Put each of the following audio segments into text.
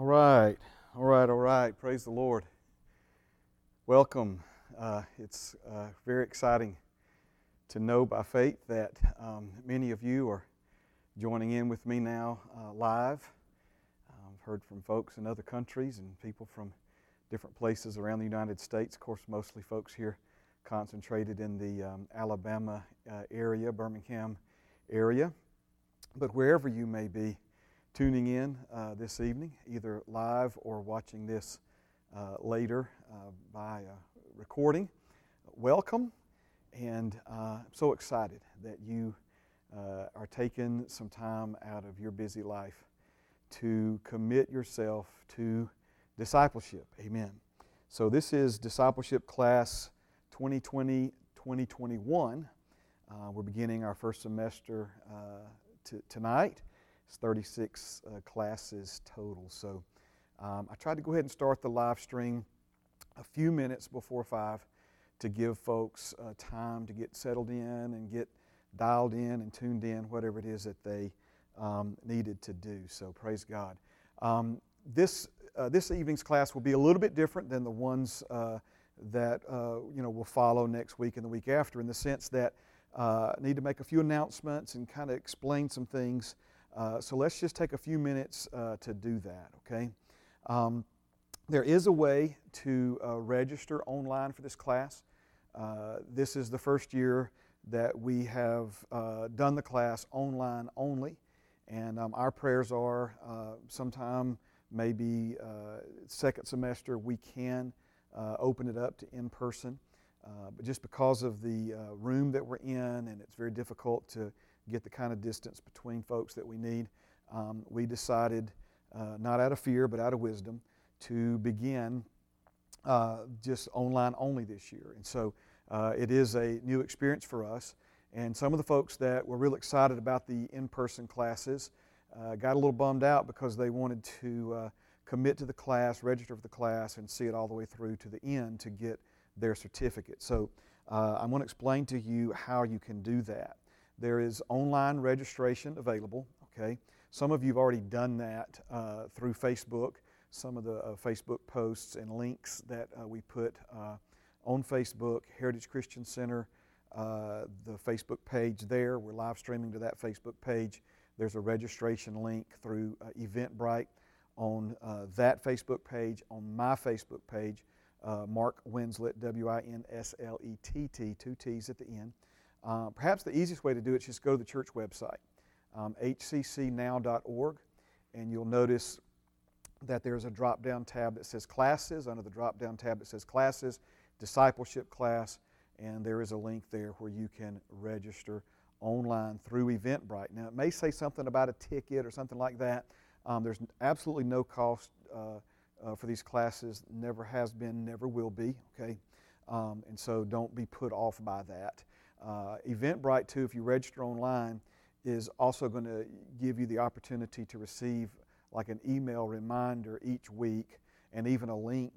All right. Praise the Lord. Welcome. It's very exciting to know by faith that many of you are joining in with me now live. I've heard from folks in other countries and people from different places around the United States. Of course, mostly folks here concentrated in the Alabama area, Birmingham area. But wherever you may be tuning in this evening, either live or watching this later by recording, welcome. And I'm so excited that you are taking some time out of your busy life to commit yourself to discipleship. Amen. So this is Discipleship Class 2020-2021. We're beginning our first semester tonight. It's 36 classes total. So I tried to go ahead and start the live stream a few minutes before 5 to give folks time to get settled in and get dialed in and tuned in, whatever it is that they needed to do. So praise God. This evening's class will be a little bit different than the ones that will follow next week and the week after, in the sense that I need to make a few announcements and kind of explain some things. So let's just take a few minutes to do that, okay? There is a way to register online for this class. This is the first year that we have done the class online only, and our prayers are sometime, maybe second semester, we can open it up to in-person. But just because of the room that we're in, and it's very difficult to get the kind of distance between folks that we need, we decided, not out of fear but out of wisdom, to begin just online only this year. And so it is a new experience for us. And some of the folks that were real excited about the in-person classes got a little bummed out because they wanted to commit to the class, register for the class, and see it all the way through to the end to get their certificate. So I'm going to explain to you how you can do that. There is online registration available, okay? Some of you have already done that through Facebook, some of the Facebook posts and links that we put on Facebook, Heritage Christian Center, the Facebook page there. We're live streaming to that Facebook page. There's a registration link through Eventbrite on that Facebook page. On my Facebook page, Mark Winslett, W-I-N-S-L-E-T-T, two T's at the end. Perhaps the easiest way to do it is just go to the church website, hccnow.org, and you'll notice that there's a drop-down tab that says Classes. Under the drop-down tab that says Classes, Discipleship Class, and there is a link there where you can register online through Eventbrite. Now, it may say something about a ticket or something like that. There's absolutely no cost for these classes, never has been, never will be, okay? And so don't be put off by that. Eventbrite, too, if you register online, is also going to give you the opportunity to receive like an email reminder each week, and even a link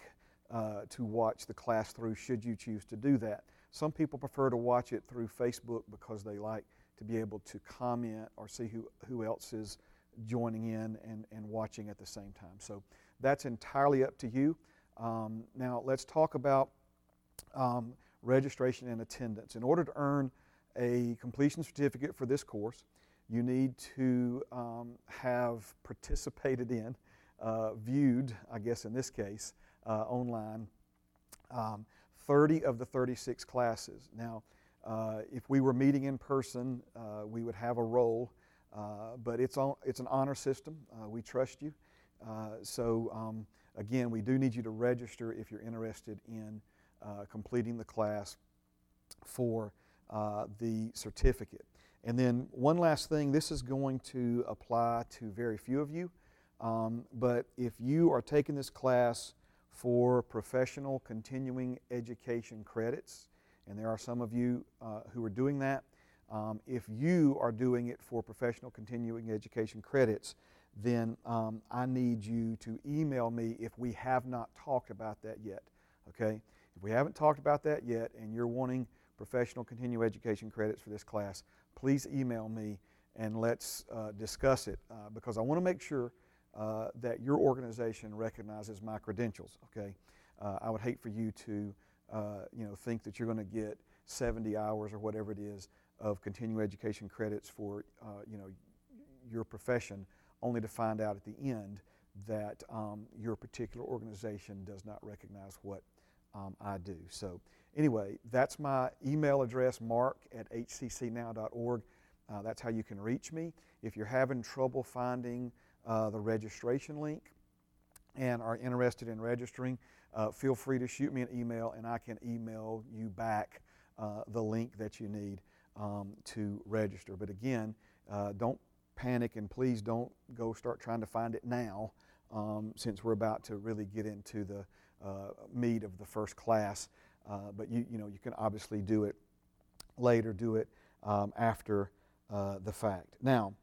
to watch the class through should you choose to do that. Some people prefer to watch it through Facebook because they like to be able to comment or see who else is joining in and watching at the same time. So that's entirely up to you. Now let's talk about registration and attendance. In order to earn a completion certificate for this course, you need to have participated in, viewed, I guess in this case, online, 30 of the 36 classes. Now, if we were meeting in person, we would have a role, but it's an honor system. We trust you. So again, we do need you to register if you're interested in completing the class for the certificate. And then one last thing, this is going to apply to very few of you, but if you are taking this class for professional continuing education credits, and there are some of you who are doing that, if you are doing it for professional continuing education credits, then I need you to email me if we have not talked about that yet, okay? If we haven't talked about that yet and you're wanting professional continuing education credits for this class, please email me and let's discuss it because I want to make sure that your organization recognizes my credentials, okay? I would hate for you to, think that you're going to get 70 hours or whatever it is of continuing education credits for, your profession, only to find out at the end that your particular organization does not recognize what I do. So anyway, that's my email address, mark@hccnow.org. That's how you can reach me. If you're having trouble finding the registration link and are interested in registering, feel free to shoot me an email and I can email you back the link that you need to register. But again, don't panic and please don't go start trying to find it now, since we're about to really get into the meat of the first class. But you can obviously do it later, do it after the fact. Now,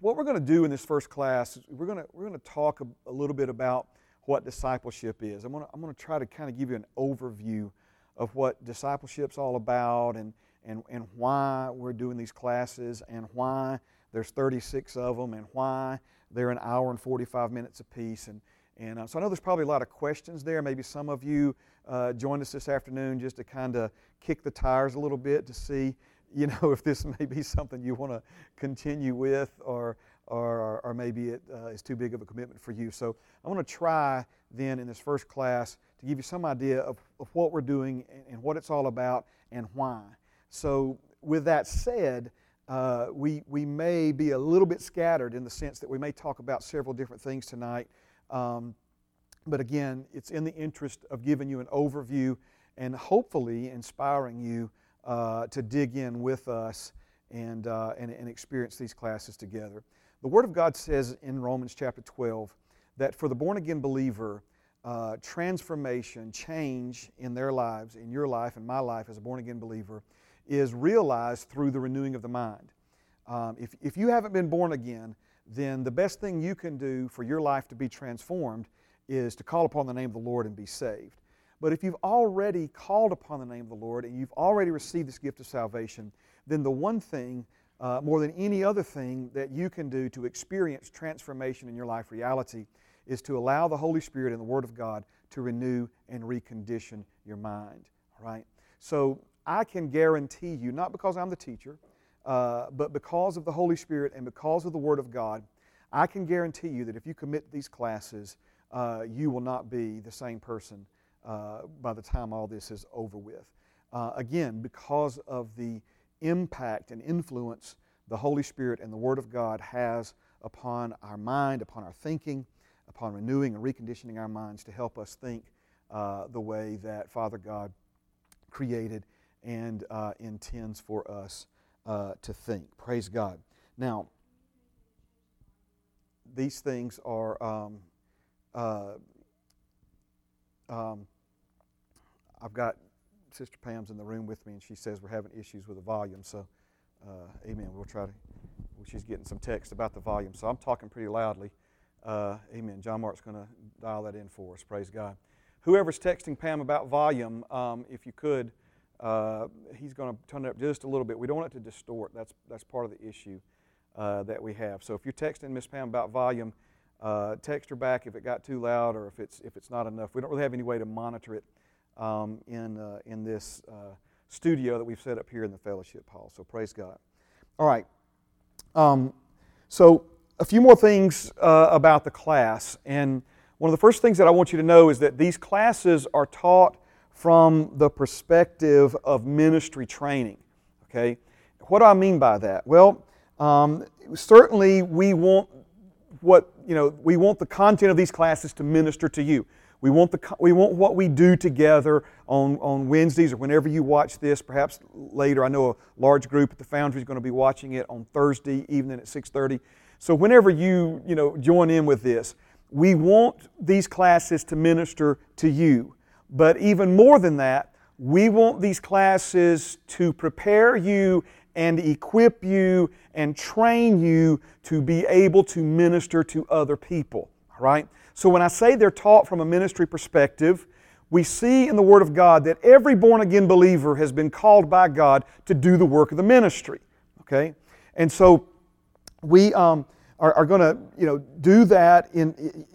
what we're going to do in this first class is we're going to talk a little bit about what discipleship is. I'm going to try to kind of give you an overview of what discipleship's all about and why we're doing these classes and why there's 36 of them and why they're an hour and 45 minutes apiece. And so I know there's probably a lot of questions there. Maybe some of you joined us this afternoon just to kind of kick the tires a little bit to see, if this may be something you want to continue with or maybe it is too big of a commitment for you. So I want to try then in this first class to give you some idea of what we're doing and what it's all about and why. So with that said, we may be a little bit scattered in the sense that we may talk about several different things tonight. But again, it's in the interest of giving you an overview and hopefully inspiring you to dig in with us and experience these classes together. The Word of God says in Romans chapter 12 that for the born-again believer, transformation, change in their lives, in your life, in my life as a born-again believer, is realized through the renewing of the mind. If you haven't been born again, then the best thing you can do for your life to be transformed is to call upon the name of the Lord and be saved. But if you've already called upon the name of the Lord and you've already received this gift of salvation, then the one thing, more than any other thing that you can do to experience transformation in your life reality is to allow the Holy Spirit and the Word of God to renew and recondition your mind. All right? So I can guarantee you, not because I'm the teacher, but because of the Holy Spirit and because of the Word of God, I can guarantee you that if you commit these classes, you will not be the same person by the time all this is over with. Again, because of the impact and influence the Holy Spirit and the Word of God has upon our mind, upon our thinking, upon renewing and reconditioning our minds to help us think the way that Father God created and intends for us to think. Praise God. Now, these things are, I've got Sister Pam's in the room with me and she says we're having issues with the volume, so amen. We'll try to, she's getting some text about the volume, so I'm talking pretty loudly. Amen. John Mark's going to dial that in for us. Praise God. Whoever's texting Pam about volume, if you could, he's going to turn it up just a little bit. We don't want it to distort. That's part of the issue that we have. So if you're texting Miss Pam about volume, text her back if it got too loud or if it's not enough. We don't really have any way to monitor it in this studio that we've set up here in the fellowship hall. So praise God. All right. So a few more things about the class, and one of the first things that I want you to know is that these classes are taught from the perspective of ministry training, okay? What do I mean by that? Well, certainly we want the content of these classes to minister to you. We want what we do together on Wednesdays or whenever you watch this, perhaps later. I know a large group at the Foundry is going to be watching it on Thursday evening at 6:30. So whenever you join in with this, we want these classes to minister to you. But even more than that, we want these classes to prepare you and equip you and train you to be able to minister to other people, all right? So when I say they're taught from a ministry perspective, we see in the Word of God that every born-again believer has been called by God to do the work of the ministry, okay? And so we are going to, do that in,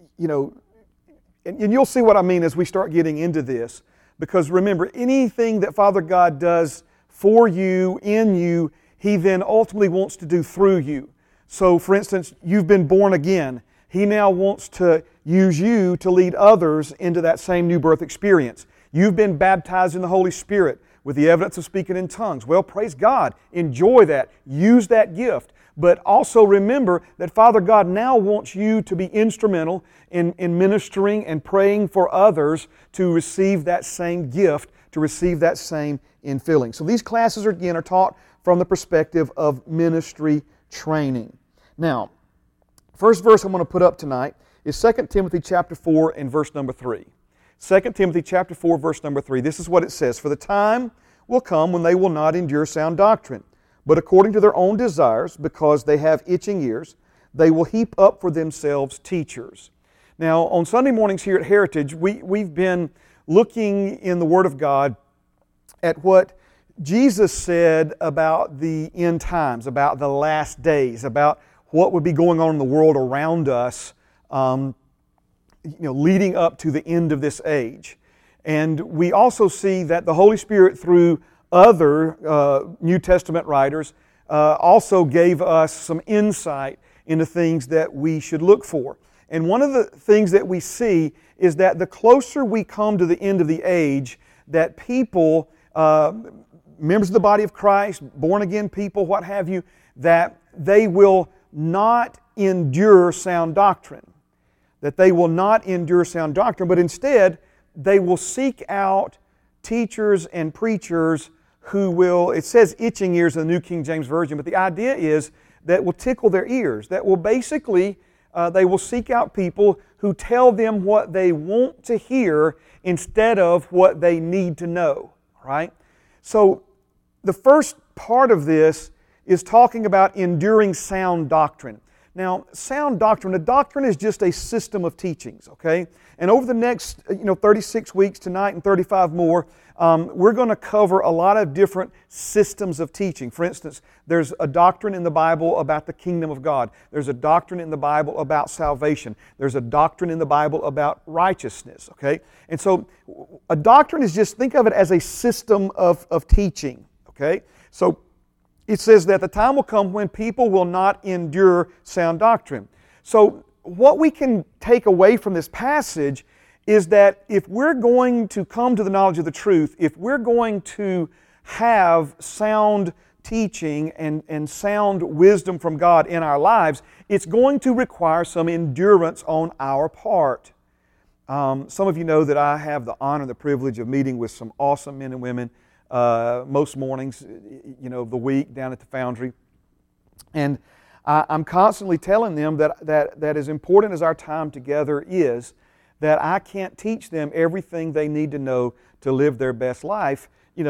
and you'll see what I mean as we start getting into this. Because remember, anything that Father God does for you, in you, He then ultimately wants to do through you. So, for instance, you've been born again. He now wants to use you to lead others into that same new birth experience. You've been baptized in the Holy Spirit with the evidence of speaking in tongues. Well, praise God. Enjoy that. Use that gift. But also remember that Father God now wants you to be instrumental in ministering and praying for others to receive that same gift, to receive that same infilling. So these classes, are taught from the perspective of ministry training. Now, first verse I'm going to put up tonight is 2 Timothy chapter 4 and verse number 3. 2 Timothy chapter 4 verse number 3. This is what it says. For the time will come when they will not endure sound doctrine, but according to their own desires, because they have itching ears, they will heap up for themselves teachers. Now, on Sunday mornings here at Heritage, we've been looking in the Word of God at what Jesus said about the end times, about the last days, about what would be going on in the world around us, leading up to the end of this age. And we also see that the Holy Spirit, through other New Testament writers, also gave us some insight into things that we should look for. And one of the things that we see is that the closer we come to the end of the age, that people, members of the body of Christ, born-again people, what have you, that they will not endure sound doctrine. That they will not endure sound doctrine, but instead they will seek out teachers and preachers who will, it says itching ears in the New King James Version, but the idea is that will tickle their ears, that will basically, they will seek out people who tell them what they want to hear instead of what they need to know, right? So the first part of this is talking about enduring sound doctrine. Now, sound doctrine, a doctrine is just a system of teachings, okay? And over the next, 36 weeks tonight and 35 more, we're going to cover a lot of different systems of teaching. For instance, there's a doctrine in the Bible about the kingdom of God. There's a doctrine in the Bible about salvation. There's a doctrine in the Bible about righteousness, okay? And so, a doctrine is just, think of it as a system of teaching, okay? So, it says that the time will come when people will not endure sound doctrine. So what we can take away from this passage is that if we're going to come to the knowledge of the truth, if we're going to have sound teaching and sound wisdom from God in our lives, it's going to require some endurance on our part. Some of you know that I have the honor and the privilege of meeting with some awesome men and women most mornings, of the week down at the Foundry. And I'm constantly telling them that as important as our time together is, that I can't teach them everything they need to know to live their best life, in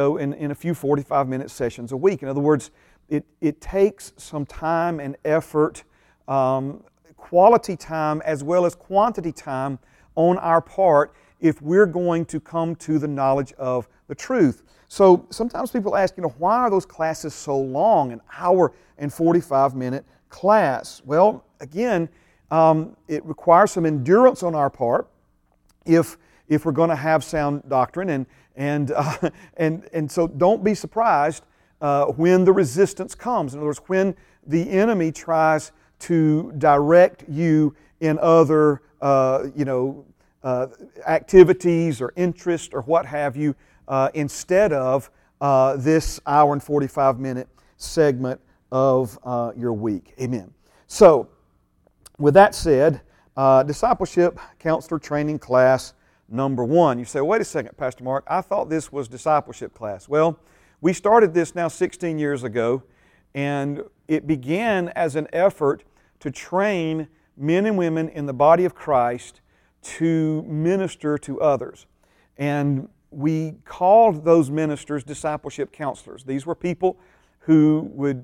a few 45-minute sessions a week. In other words, it takes some time and effort, quality time as well as quantity time on our part if we're going to come to the knowledge of the truth. So sometimes people ask, why are those classes so long, an hour and 45-minute class? Well, again, it requires some endurance on our part if we're going to have sound doctrine, and so don't be surprised when the resistance comes. In other words, when the enemy tries to direct you in other activities or interests or what have you, instead of this hour and 45-minute segment of your week. Amen. So, with that said, discipleship counselor training class number 1. You say, wait a second, Pastor Mark, I thought this was discipleship class. Well, we started this now 16 years ago, and it began as an effort to train men and women in the body of Christ to minister to others. And we called those ministers discipleship counselors. These were people who would,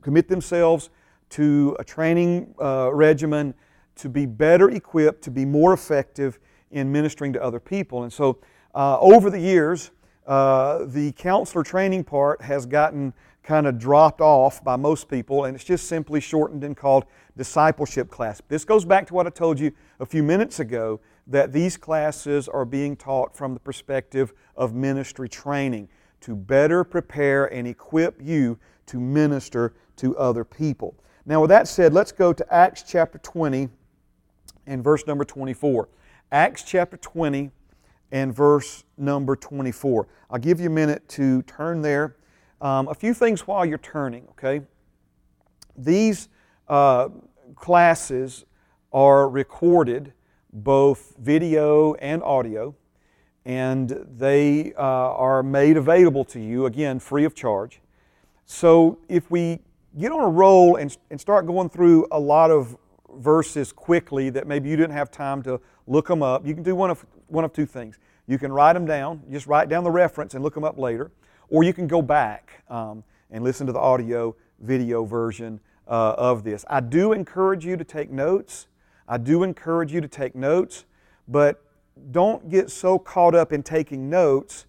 commit themselves to a training regimen to be better equipped, to be more effective in ministering to other people. And so, over the years, the counselor training part has gotten kind of dropped off by most people, and it's just simply shortened and called discipleship class. This goes back to what I told you a few minutes ago, that these classes are being taught from the perspective of ministry training to better prepare and equip you to minister to other people. Now, with that said, let's go to Acts chapter 20 and verse number 24. Acts chapter 20 and verse number 24. I'll give you a minute to turn there. A few things while you're turning, okay? These classes are recorded, both video and audio, and they are made available to you, again, free of charge. So if we get on a roll and start going through a lot of verses quickly that maybe you didn't have time to look them up, you can do one of two things. You can write them down, just write down the reference and look them up later, or you can go back and listen to the audio video version of this. I do encourage you to take notes. But don't get so caught up in taking notes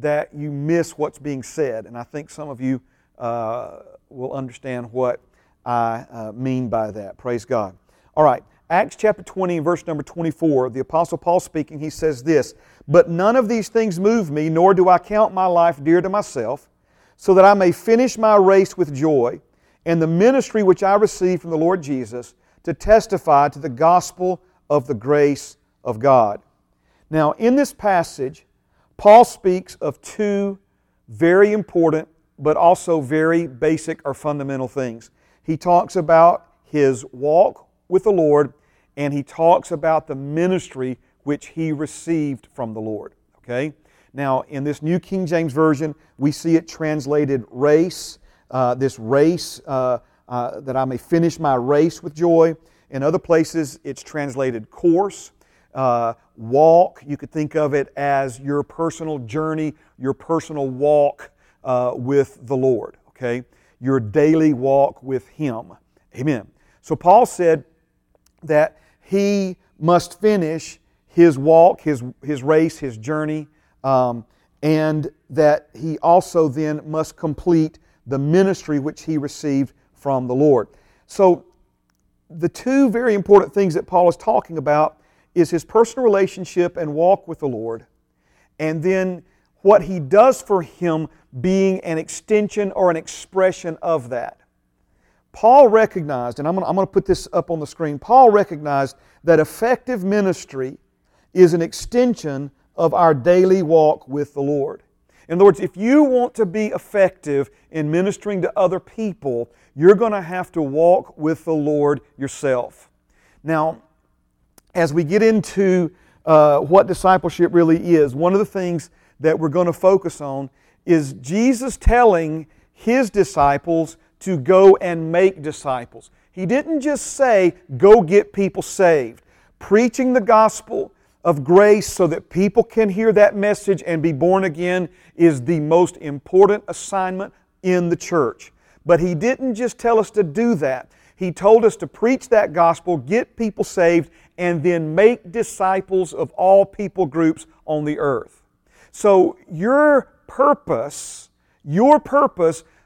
that you miss what's being said. And I think some of you will understand what I mean by that. Praise God. All right, Acts chapter 20, verse number 24, the Apostle Paul speaking, he says this, "But none of these things move me, nor do I count my life dear to myself, so that I may finish my race with joy, and the ministry which I received from the Lord Jesus, to testify to the gospel of the grace of God." Now, in this passage, Paul speaks of two very important but also very basic or fundamental things. He talks about his walk with the Lord, and he talks about the ministry which he received from the Lord. Okay? Now, in this New King James Version, we see it translated race. That I may finish my race with joy. In other places, it's translated course, walk. You could think of it as your personal journey, your personal walk with the Lord, okay? Your daily walk with Him. Amen. So Paul said that he must finish his walk, his race, his journey, and that he also then must complete the ministry which he received from the Lord. So the two very important things that Paul is talking about is his personal relationship and walk with the Lord, and then what he does for him being an extension or an expression of that. Paul recognized, and I'm going to put this up on the screen, Paul recognized that effective ministry is an extension of our daily walk with the Lord. In other words, if you want to be effective in ministering to other people, you're going to have to walk with the Lord yourself. Now, as we get into what discipleship really is, one of the things that we're going to focus on is Jesus telling His disciples to go and make disciples. He didn't just say, go get people saved. Preaching the gospel of grace so that people can hear that message and be born again is the most important assignment in the church. But He didn't just tell us to do that. He told us to preach that gospel, get people saved, and then make disciples of all people groups on the earth. So your purpose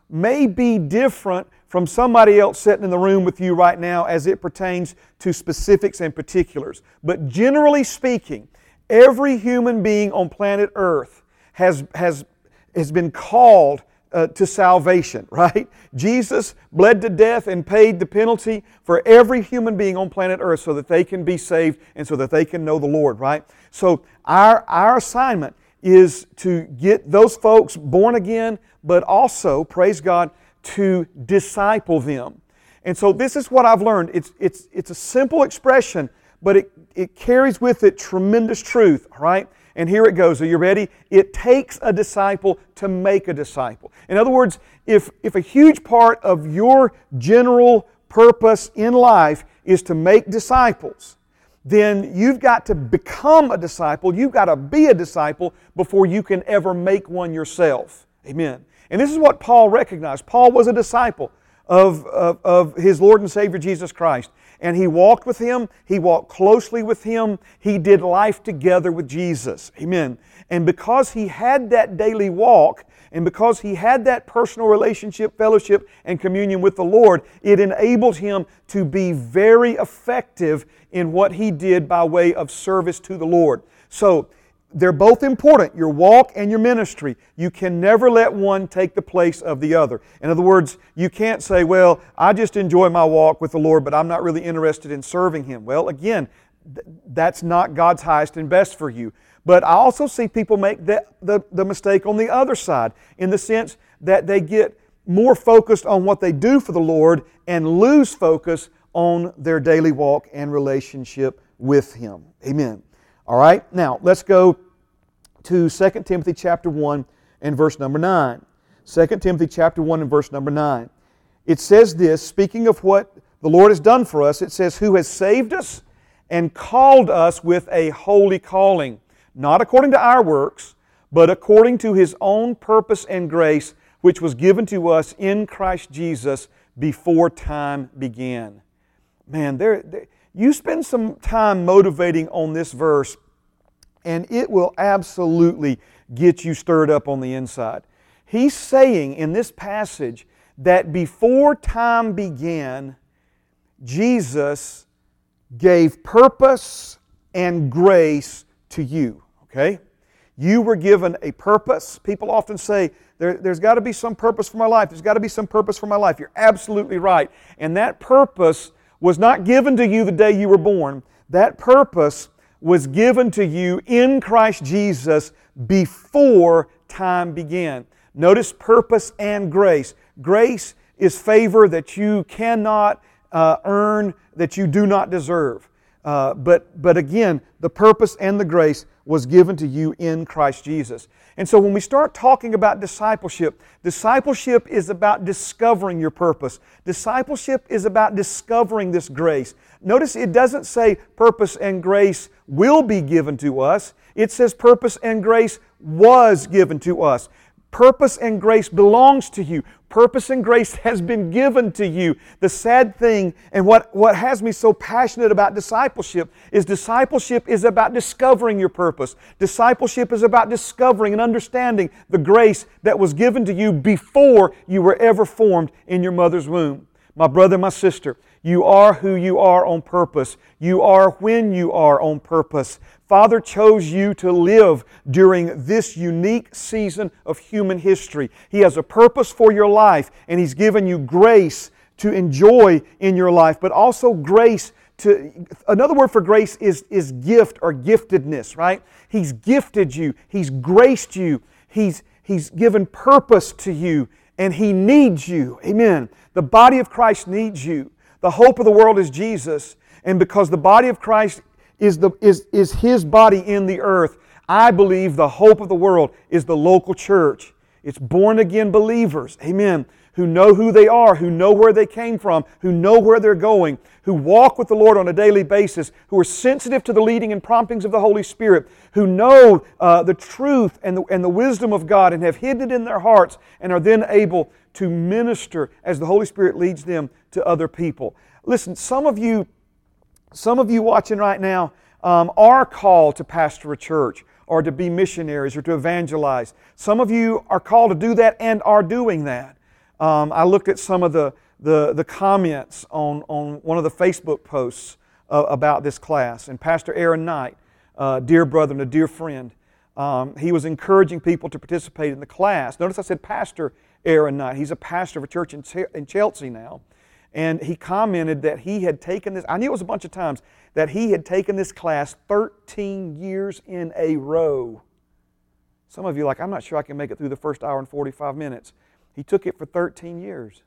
may be different from somebody else sitting in the room with you right now as it pertains to specifics and particulars. But generally speaking, every human being on planet Earth has been called to salvation, right? Jesus bled to death and paid the penalty for every human being on planet Earth so that they can be saved and so that they can know the Lord, right? So our assignment is to get those folks born again, but also, praise God, to disciple them. And so this is what I've learned. It's a simple expression, but it carries with it tremendous truth, all right? And here it goes. Are you ready? It takes a disciple to make a disciple. In other words, if a huge part of your general purpose in life is to make disciples, then you've got to become a disciple. You've got to be a disciple before you can ever make one yourself. Amen. And this is what Paul recognized. Paul was a disciple of his Lord and Savior Jesus Christ. And he walked with him. He walked closely with him. He did life together with Jesus. Amen. And because he had that daily walk, and because he had that personal relationship, fellowship, and communion with the Lord, it enabled him to be very effective in what he did by way of service to the Lord. So, they're both important, your walk and your ministry. You can never let one take the place of the other. In other words, you can't say, well, I just enjoy my walk with the Lord, but I'm not really interested in serving Him. Well, again, that's not God's highest and best for you. But I also see people make the mistake on the other side, in the sense that they get more focused on what they do for the Lord and lose focus on their daily walk and relationship with Him. Amen. All right, now let's go to 2 Timothy chapter 1 and verse number 9. 2 Timothy chapter 1 and verse number 9. It says this, speaking of what the Lord has done for us, it says, who has saved us and called us with a holy calling, not according to our works, but according to His own purpose and grace, which was given to us in Christ Jesus before time began. Man, you spend some time motivating on this verse, and it will absolutely get you stirred up on the inside. He's saying in this passage that before time began, Jesus gave purpose and grace to you. Okay? You were given a purpose. People often say, there's got to be some purpose for my life. There's got to be some purpose for my life. You're absolutely right. And that purpose was not given to you the day you were born. That purpose was given to you in Christ Jesus before time began. Notice purpose and grace. Grace is favor that you cannot earn, that you do not deserve. But again, the purpose and the grace was given to you in Christ Jesus. And so when we start talking about discipleship, discipleship is about discovering your purpose. Discipleship is about discovering this grace. Notice it doesn't say purpose and grace will be given to us. It says purpose and grace was given to us. Purpose and grace belongs to you. Purpose and grace has been given to you. The sad thing, and what has me so passionate about discipleship is about discovering your purpose. Discipleship is about discovering and understanding the grace that was given to you before you were ever formed in your mother's womb. My brother, my sister, you are who you are on purpose. You are when you are on purpose. Father chose you to live during this unique season of human history. He has a purpose for your life, and He's given you grace to enjoy in your life, but also grace to... Another word for grace is gift or giftedness, right? He's gifted you. He's graced you. He's given purpose to you, and He needs you. Amen. The body of Christ needs you. The hope of the world is Jesus, and because the body of Christ is His body in the earth, I believe the hope of the world is the local church. It's born-again believers, amen, who know who they are, who know where they came from, who know where they're going, who walk with the Lord on a daily basis, who are sensitive to the leading and promptings of the Holy Spirit, who know the truth and the wisdom of God and have hidden it in their hearts and are then able to minister as the Holy Spirit leads them to other people. Listen, some of you watching right now are called to pastor a church or to be missionaries or to evangelize. Some of you are called to do that and are doing that. I looked at some of the comments on one of the Facebook posts about this class. And Pastor Aaron Knight, dear brother and a dear friend, he was encouraging people to participate in the class. Notice I said Pastor Aaron Knight. He's a pastor of a church in Chelsea now. And he commented that he had taken this, I knew it was a bunch of times, that he had taken this class 13 years in a row. Some of you are like, I'm not sure I can make it through the first hour and 45 minutes. He took it for 13 years.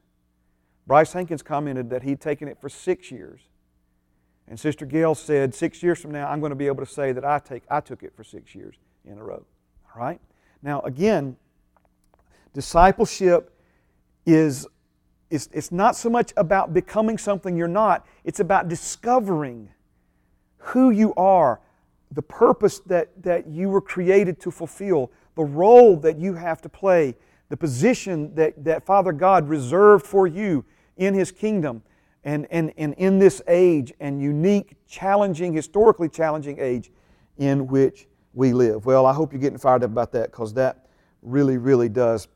Bryce Hankins commented that he'd taken it for 6 years. And Sister Gail said, 6 years from now, I'm going to be able to say that I took it for 6 years in a row. All right? Now, again, discipleship is... It's not so much about becoming something you're not. It's about discovering who you are, the purpose that you were created to fulfill, the role that you have to play, the position that Father God reserved for you in His kingdom and in this age and unique, challenging, historically challenging age in which we live. Well, I hope you're getting fired up about that, because that really, really does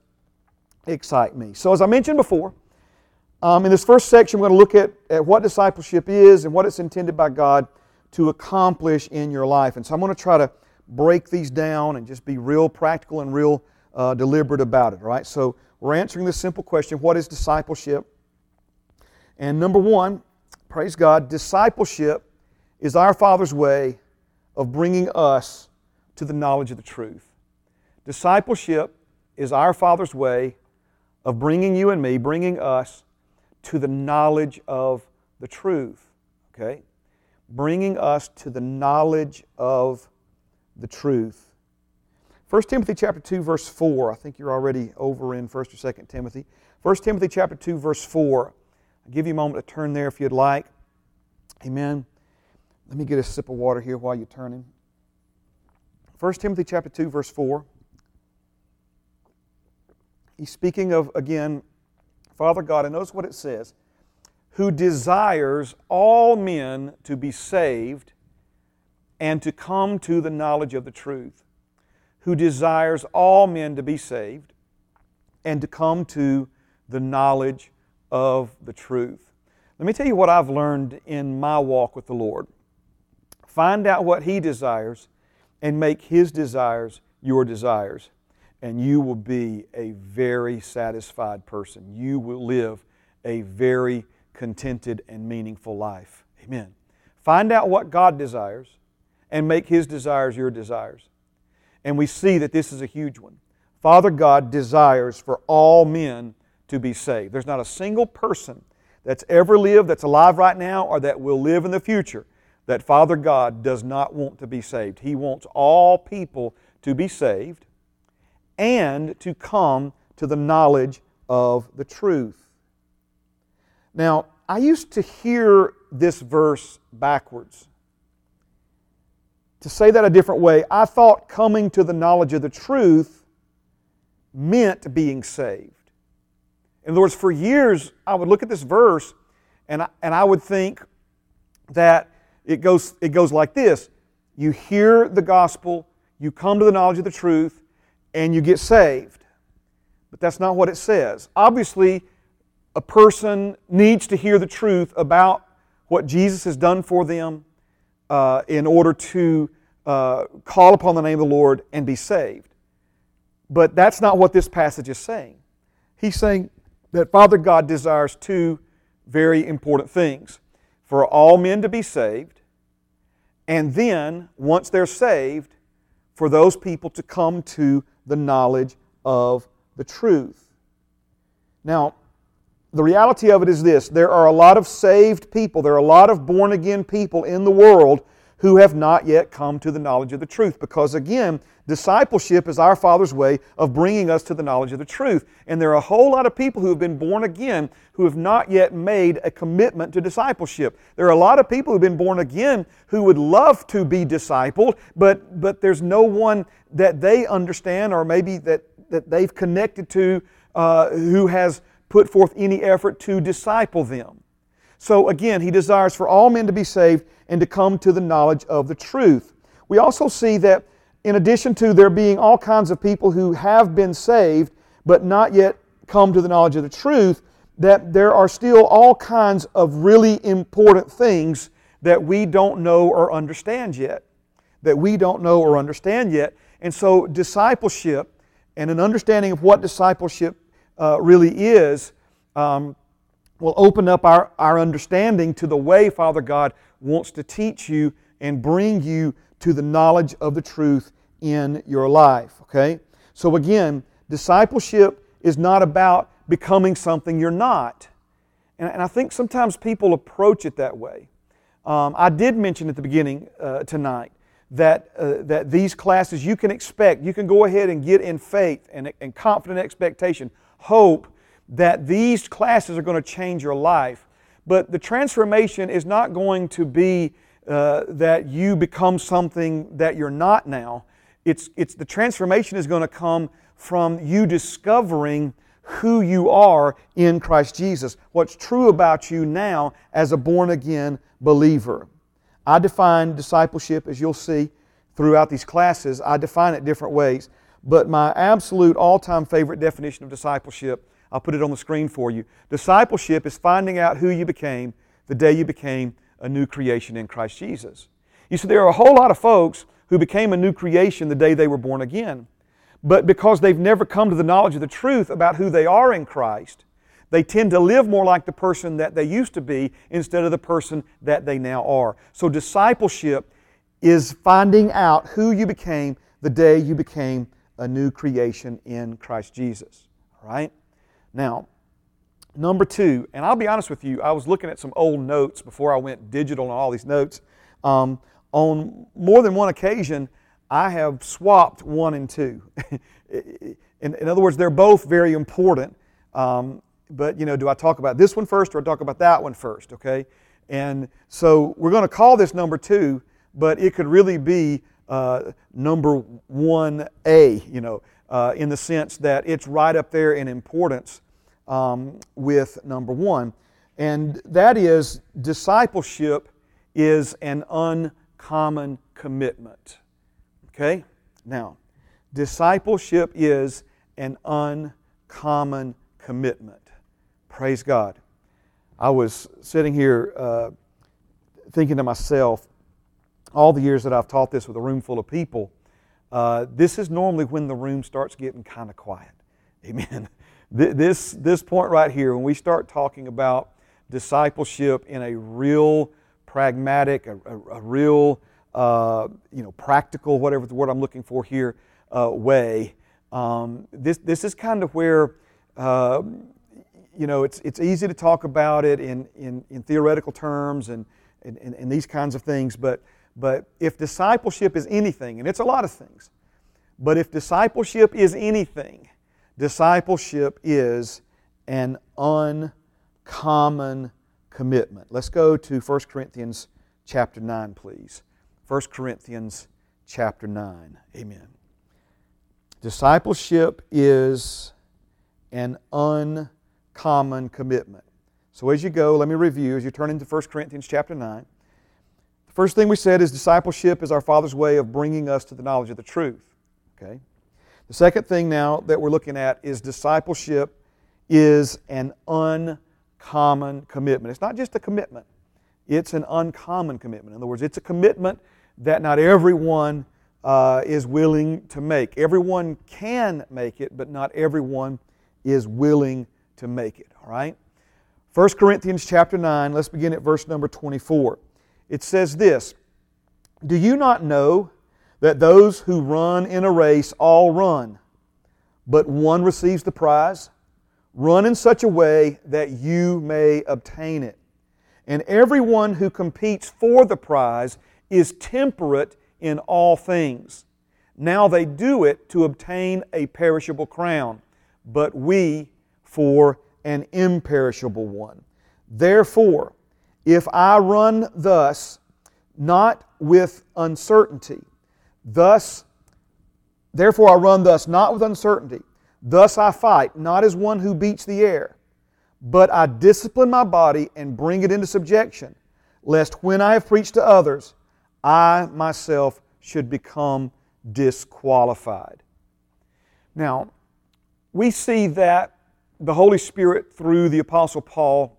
excite me. So as I mentioned before, in this first section we're going to look at what discipleship is and what it's intended by God to accomplish in your life. And so I'm going to try to break these down and just be real practical and real deliberate about it. All right? So we're answering this simple question, what is discipleship? And number one, praise God, discipleship is our Father's way of bringing us to the knowledge of the truth. Discipleship is our Father's way of bringing you and me, bringing us to the knowledge of the truth. Okay? Bringing us to the knowledge of the truth. 1 Timothy chapter 2 verse 4, I think you're already over in 1st or 2nd Timothy. 1 Timothy chapter 2 verse 4. I'll give you a moment to turn there if you'd like. Amen. Let me get a sip of water here while you're turning. 1 Timothy chapter 2 verse 4. He's speaking of, again, Father God, and notice what it says, who desires all men to be saved and to come to the knowledge of the truth. Who desires all men to be saved and to come to the knowledge of the truth. Let me tell you what I've learned in my walk with the Lord. Find out what He desires and make His desires your desires. And you will be a very satisfied person. You will live a very contented and meaningful life. Amen. Find out what God desires and make His desires your desires. And we see that this is a huge one. Father God desires for all men to be saved. There's not a single person that's ever lived, that's alive right now, or that will live in the future, that Father God does not want to be saved. He wants all people to be saved and to come to the knowledge of the truth. Now, I used to hear this verse backwards. To say that a different way, I thought coming to the knowledge of the truth meant being saved. In other words, for years, I would look at this verse and I would think that it goes like this. You hear the gospel, you come to the knowledge of the truth, and you get saved. But that's not what it says. Obviously, a person needs to hear the truth about what Jesus has done for them in order to call upon the name of the Lord and be saved. But that's not what this passage is saying. He's saying that Father God desires two very important things. For all men to be saved, and then, once they're saved, for those people to come to the knowledge of the truth. Now, the reality of it is this. There are a lot of saved people. There are a lot of born-again people in the world who have not yet come to the knowledge of the truth. Because again, discipleship is our Father's way of bringing us to the knowledge of the truth. And there are a whole lot of people who have been born again who have not yet made a commitment to discipleship. There are a lot of people who have been born again who would love to be discipled, but there's no one that they understand or maybe that they've connected to who has put forth any effort to disciple them. So again, He desires for all men to be saved and to come to the knowledge of the truth. We also see that in addition to there being all kinds of people who have been saved but not yet come to the knowledge of the truth, that there are still all kinds of really important things that we don't know or understand yet. And so discipleship and an understanding of what discipleship really is will open up our understanding to the way Father God wants to teach you and bring you to the knowledge of the truth in your life. Okay? So again, discipleship is not about becoming something you're not. And I think sometimes people approach it that way. I did mention at the beginning tonight that these classes you can expect, you can go ahead and get in faith and confident expectation, hope, that these classes are going to change your life. But the transformation is not going to be that you become something that you're not now. The transformation is going to come from you discovering who you are in Christ Jesus, what's true about you now as a born-again believer. I define discipleship, as you'll see throughout these classes, I define it different ways. But my absolute all-time favorite definition of discipleship, I'll put it on the screen for you. Discipleship is finding out who you became the day you became a new creation in Christ Jesus. You see, there are a whole lot of folks who became a new creation the day they were born again. But because they've never come to the knowledge of the truth about who they are in Christ, they tend to live more like the person that they used to be instead of the person that they now are. So discipleship is finding out who you became the day you became a new creation in Christ Jesus. All right? Now, number two, and I'll be honest with you, I was looking at some old notes before I went digital on all these notes. On more than one occasion, I have swapped one and two. In other words, they're both very important. But, you know, do I talk about this one first or I talk about that one first, okay? And so we're going to call this number two, but it could really be number 1A, you know, in the sense that it's right up there in importance with number one. And that is, discipleship is an uncommon commitment. Okay? Now, discipleship is an uncommon commitment. Praise God. I was sitting here thinking to myself, all the years that I've taught this with a room full of people, this is normally when the room starts getting kind of quiet. Amen. This point right here, when we start talking about discipleship in a real pragmatic, a real practical, whatever the word I'm looking for here, way. This is kind of where, it's easy to talk about it in theoretical terms and these kinds of things, but if discipleship is anything, and it's a lot of things, but if discipleship is anything, discipleship is an uncommon commitment. Let's go to 1 Corinthians chapter 9, please. 1 Corinthians chapter 9. Amen. Discipleship is an uncommon commitment. So as you go, let me review. As you turn into 1 Corinthians chapter 9, the first thing we said is discipleship is our Father's way of bringing us to the knowledge of the truth. Okay. The second thing now that we're looking at is discipleship is an uncommon commitment. It's not just a commitment. It's an uncommon commitment. In other words, it's a commitment that not everyone is willing to make. Everyone can make it, but not everyone is willing to make it. All right? 1 Corinthians chapter 9, let's begin at verse number 24. It says this, "Do you not know that those who run in a race all run, but one receives the prize? Run in such a way that you may obtain it. And everyone who competes for the prize is temperate in all things. Now they do it to obtain a perishable crown, but we for an imperishable one. Therefore, if I run thus, not with uncertainty, therefore I run thus, not with uncertainty, thus I fight, not as one who beats the air, but I discipline my body and bring it into subjection, lest when I have preached to others, I myself should become disqualified." Now, we see that the Holy Spirit, through the Apostle Paul,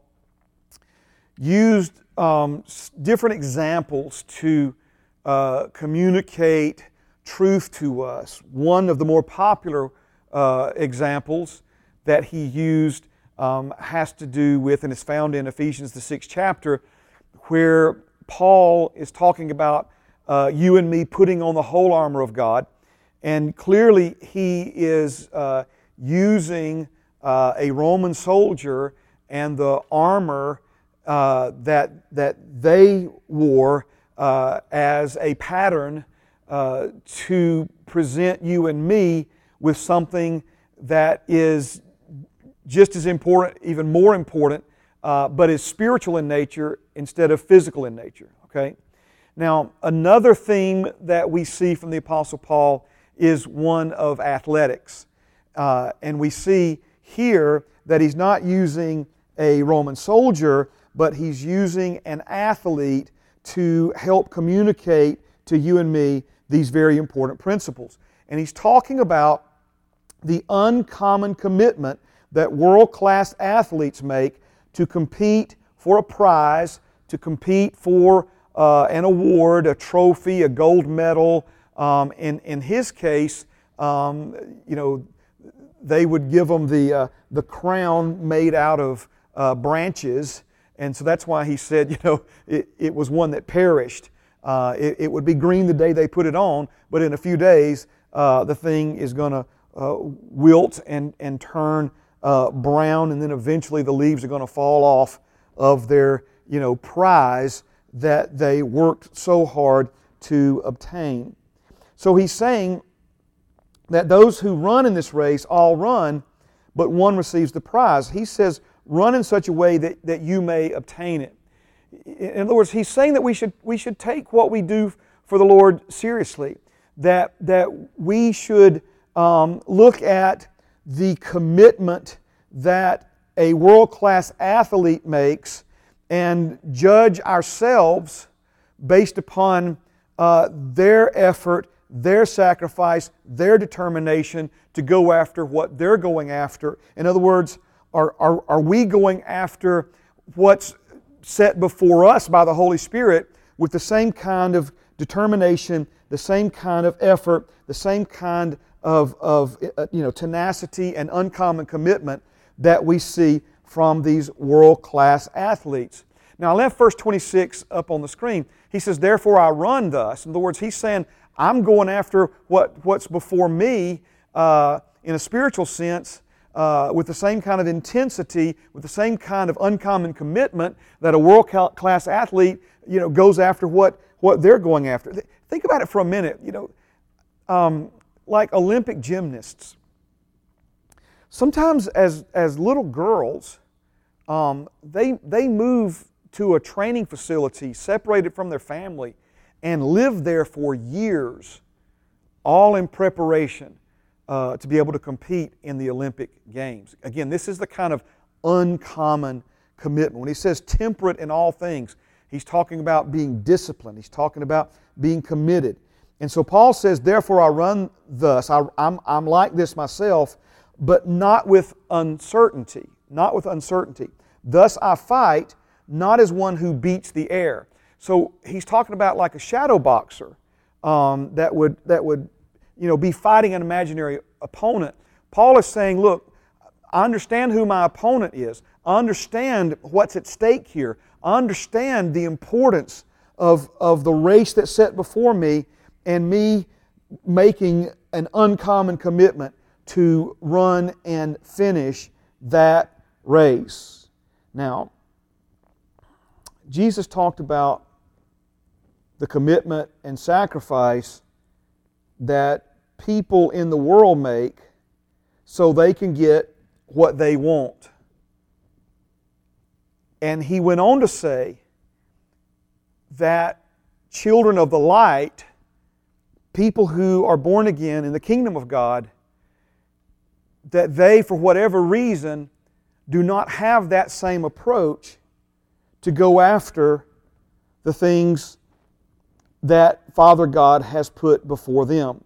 used different examples to communicate truth to us. One of the more popular examples that he used has to do with, and is found in Ephesians the 6th chapter, where Paul is talking about you and me putting on the whole armor of God. And clearly he is using a Roman soldier and the armor that they wore as a pattern to present you and me with something that is just as important, even more important, but is spiritual in nature instead of physical in nature. Okay. Now, another theme that we see from the Apostle Paul is one of athletics. And we see here that he's not using a Roman soldier, but he's using an athlete to help communicate to you and me these very important principles. And he's talking about the uncommon commitment that world-class athletes make to compete for a prize, to compete for an award, a trophy, a gold medal. In his case, they would give him the crown made out of branches, and so that's why he said, it was one that perished. It would be green the day they put it on, but in a few days, the thing is going to wilt and turn brown, and then eventually the leaves are going to fall off of their prize that they worked so hard to obtain. So he's saying that those who run in this race all run, but one receives the prize. He says, run in such a way that you may obtain it. In other words, he's saying that we should take what we do for the Lord seriously, that we should look at the commitment that a world-class athlete makes and judge ourselves based upon their effort, their sacrifice, their determination to go after what they're going after. In other words, are we going after what's set before us by the Holy Spirit with the same kind of determination, the same kind of effort, the same kind of tenacity and uncommon commitment that we see from these world-class athletes? Now, I left verse 26 up on the screen. He says, therefore I run thus. In other words, he's saying, I'm going after what's before me in a spiritual sense with the same kind of intensity, with the same kind of uncommon commitment that a world-class athlete goes after what they're going after. Think about it for a minute. Like Olympic gymnasts. Sometimes as little girls, they move to a training facility separated from their family and live there for years, all in preparation to be able to compete in the Olympic Games. Again, this is the kind of uncommon commitment. When he says temperate in all things, he's talking about being disciplined. He's talking about being committed. And so Paul says, therefore I run thus. I'm like this myself, but not with uncertainty. Not with uncertainty. Thus I fight, not as one who beats the air. So he's talking about like a shadow boxer that would be fighting an imaginary opponent. Paul is saying, look, I understand who my opponent is. I understand what's at stake here. I understand the importance of the race that's set before me and me making an uncommon commitment to run and finish that race. Now, Jesus talked about the commitment and sacrifice that people in the world make so they can get what they want. And he went on to say that children of the light, people who are born again in the kingdom of God, that they, for whatever reason, do not have that same approach to go after the things that Father God has put before them.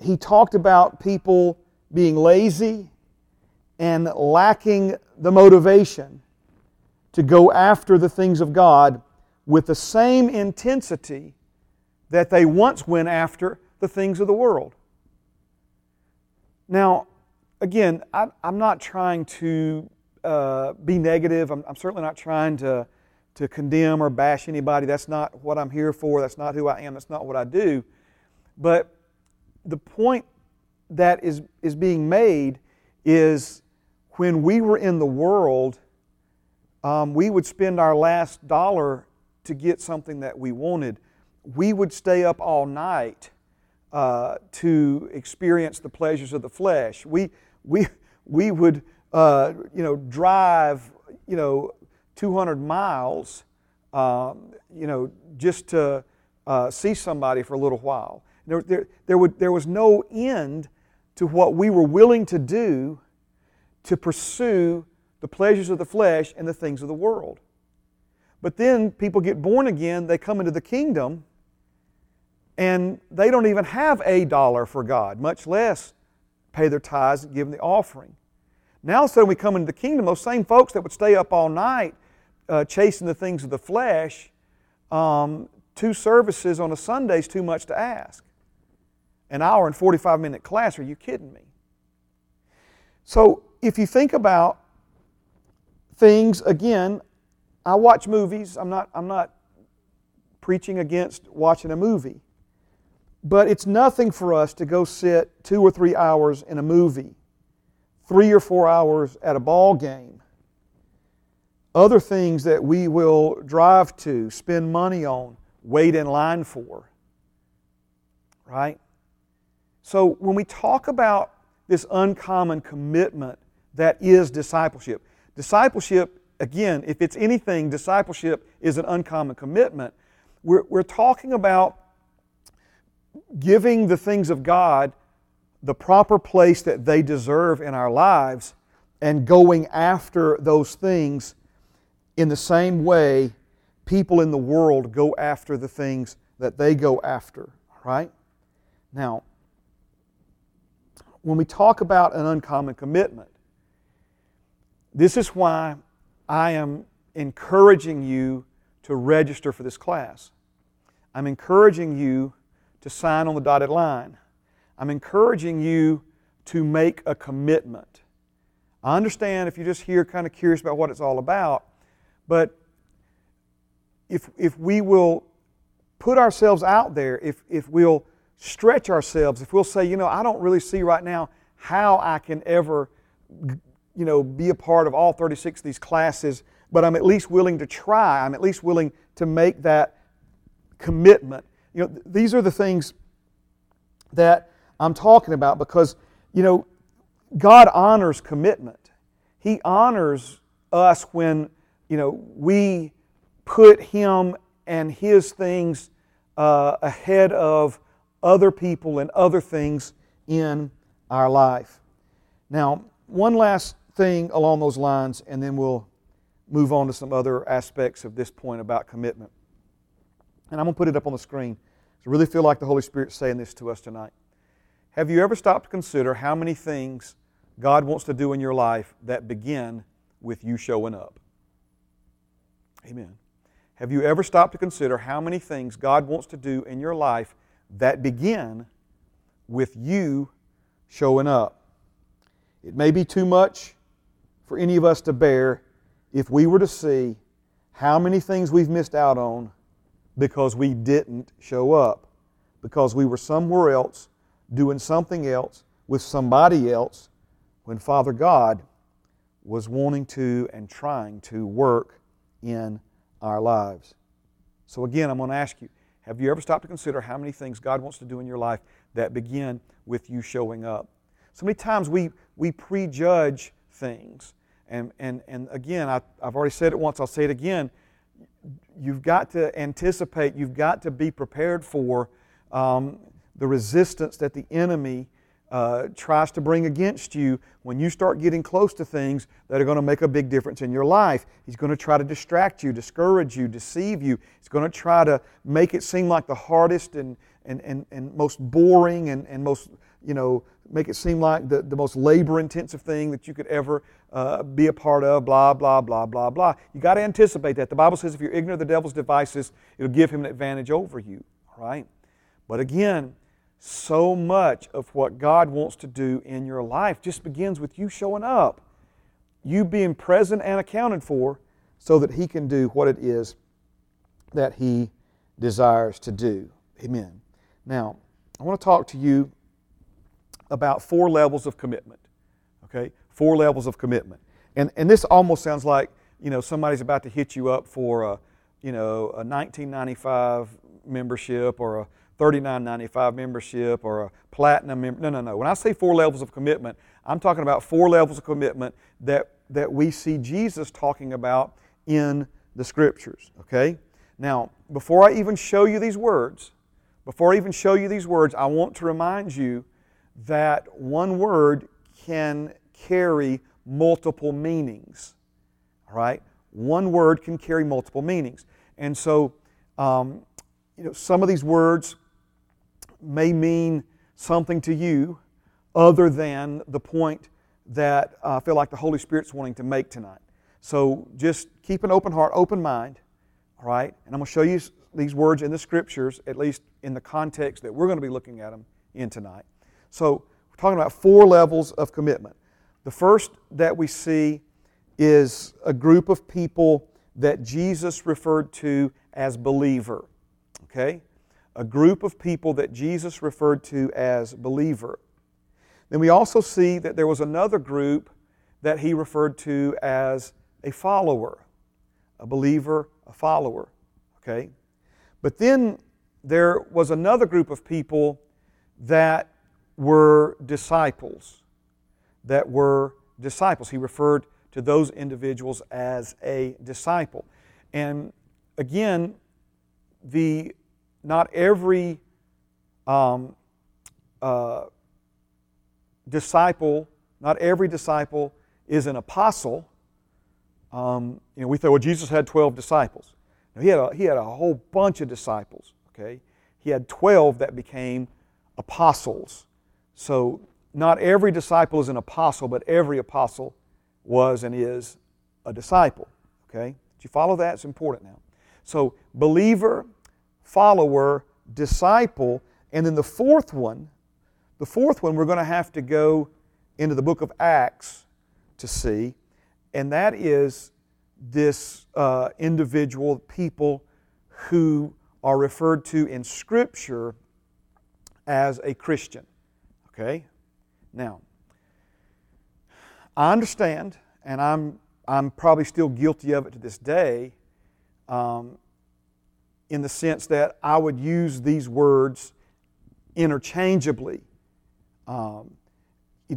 He talked about people being lazy and lacking the motivation to go after the things of God with the same intensity that they once went after the things of the world. Now, again, I'm not trying to be negative. I'm certainly not trying to condemn or bash anybody. That's not what I'm here for. That's not who I am. That's not what I do. But the point that is being made is when we were in the world, we would spend our last dollar to get something that we wanted. We would stay up all night to experience the pleasures of the flesh. We would drive 200 miles just to see somebody for a little while. There was no end to what we were willing to do to pursue the pleasures of the flesh and the things of the world. But then people get born again, they come into the kingdom, and they don't even have $1 for God, much less pay their tithes and give them the offering. Now so we come into the kingdom, those same folks that would stay up all night chasing the things of the flesh, 2 services on a Sunday is too much to ask. An hour and 45-minute class, are you kidding me? So if you think about things, again, I watch movies. I'm not preaching against watching a movie. But it's nothing for us to go sit 2 or 3 hours in a movie, 3 or 4 hours at a ball game. Other things that we will drive to, spend money on, wait in line for, right? So when we talk about this uncommon commitment that is discipleship, again, if it's anything, discipleship is an uncommon commitment. We're talking about giving the things of God the proper place that they deserve in our lives and going after those things in the same way people in the world go after the things that they go after, right? Now, when we talk about an uncommon commitment, this is why I am encouraging you to register for this class. I'm encouraging you to sign on the dotted line. I'm encouraging you to make a commitment. I understand if you're just here kind of curious about what it's all about, but if we will put ourselves out there, if we'll stretch ourselves, if we'll say, I don't really see right now how I can ever be a part of all 36 of these classes, but I'm at least willing to try. I'm at least willing to make that commitment. These are the things that I'm talking about because, God honors commitment. He honors us when, we put Him and His things ahead of other people and other things in our life. Now, one last thing along those lines, and then we'll move on to some other aspects of this point about commitment. And I'm going to put it up on the screen. I really feel like the Holy Spirit's saying this to us tonight. Have you ever stopped to consider how many things God wants to do in your life that begin with you showing up? Amen. Have you ever stopped to consider how many things God wants to do in your life that begin with you showing up? It may be too much for any of us to bear if we were to see how many things we've missed out on because we didn't show up, because we were somewhere else doing something else with somebody else when Father God was wanting to and trying to work in our lives. So again, I'm going to ask you, have you ever stopped to consider how many things God wants to do in your life that begin with you showing up? So many times we prejudge things. And again, I've already said it once, I'll say it again. You've got to anticipate, you've got to be prepared for the resistance that the enemy tries to bring against you when you start getting close to things that are going to make a big difference in your life. He's going to try to distract you, discourage you, deceive you. He's going to try to make it seem like the hardest and most boring and most, make it seem like the most labor-intensive thing that you could ever be a part of, blah, blah, blah, blah, blah. You've got to anticipate that. The Bible says if you're ignorant of the devil's devices, it'll give him an advantage over you, all right? But again, so much of what God wants to do in your life just begins with you showing up, you being present and accounted for so that He can do what it is that He desires to do. Amen. Now, I want to talk to you about 4 levels of commitment, okay? 4 levels of commitment. And this almost sounds like, somebody's about to hit you up for a $19.95 membership or a $39.95 membership or a platinum membership. No. When I say 4 levels of commitment, I'm talking about 4 levels of commitment that we see Jesus talking about in the Scriptures, okay? Now, before I even show you these words, I want to remind you that one word can carry multiple meanings. All right? One word can carry multiple meanings. And so, some of these words may mean something to you other than the point that I feel like the Holy Spirit's wanting to make tonight. So just keep an open heart, open mind, all right? And I'm going to show you these words in the Scriptures, at least in the context that we're going to be looking at them in tonight. So we're talking about four levels of commitment. The first that we see is a group of people that Jesus referred to as believer, okay? A group of people that Jesus referred to as believer. Then we also see that there was another group that he referred to as a follower, a believer, a follower, okay? But then there was another group of people that were disciples, He referred to those individuals as a disciple. And again, not every disciple, not every disciple is an apostle. We thought, well, Jesus had 12 disciples. Now, he had a whole bunch of disciples, okay? He had 12 that became apostles. So not every disciple is an apostle, but every apostle was and is a disciple, okay? Did you follow that? It's important now. So believer, follower, disciple, and then the fourth one we're going to have to go into the book of Acts to see, and that is this individual people who are referred to in Scripture as a Christian. Okay? Now, I understand, and I'm probably still guilty of it to this day, in the sense that I would use these words interchangeably,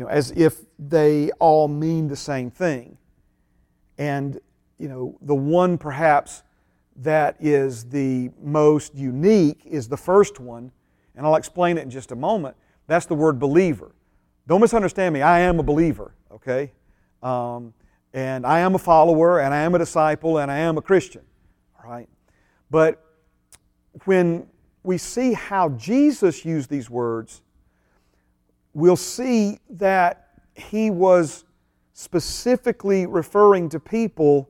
as if they all mean the same thing. And, the one perhaps that is the most unique is the first one, and I'll explain it in just a moment. That's the word believer. Don't misunderstand me. I am a believer, okay? And I am a follower, and I am a disciple, and I am a Christian, all right? But when we see how Jesus used these words, we'll see that he was specifically referring to people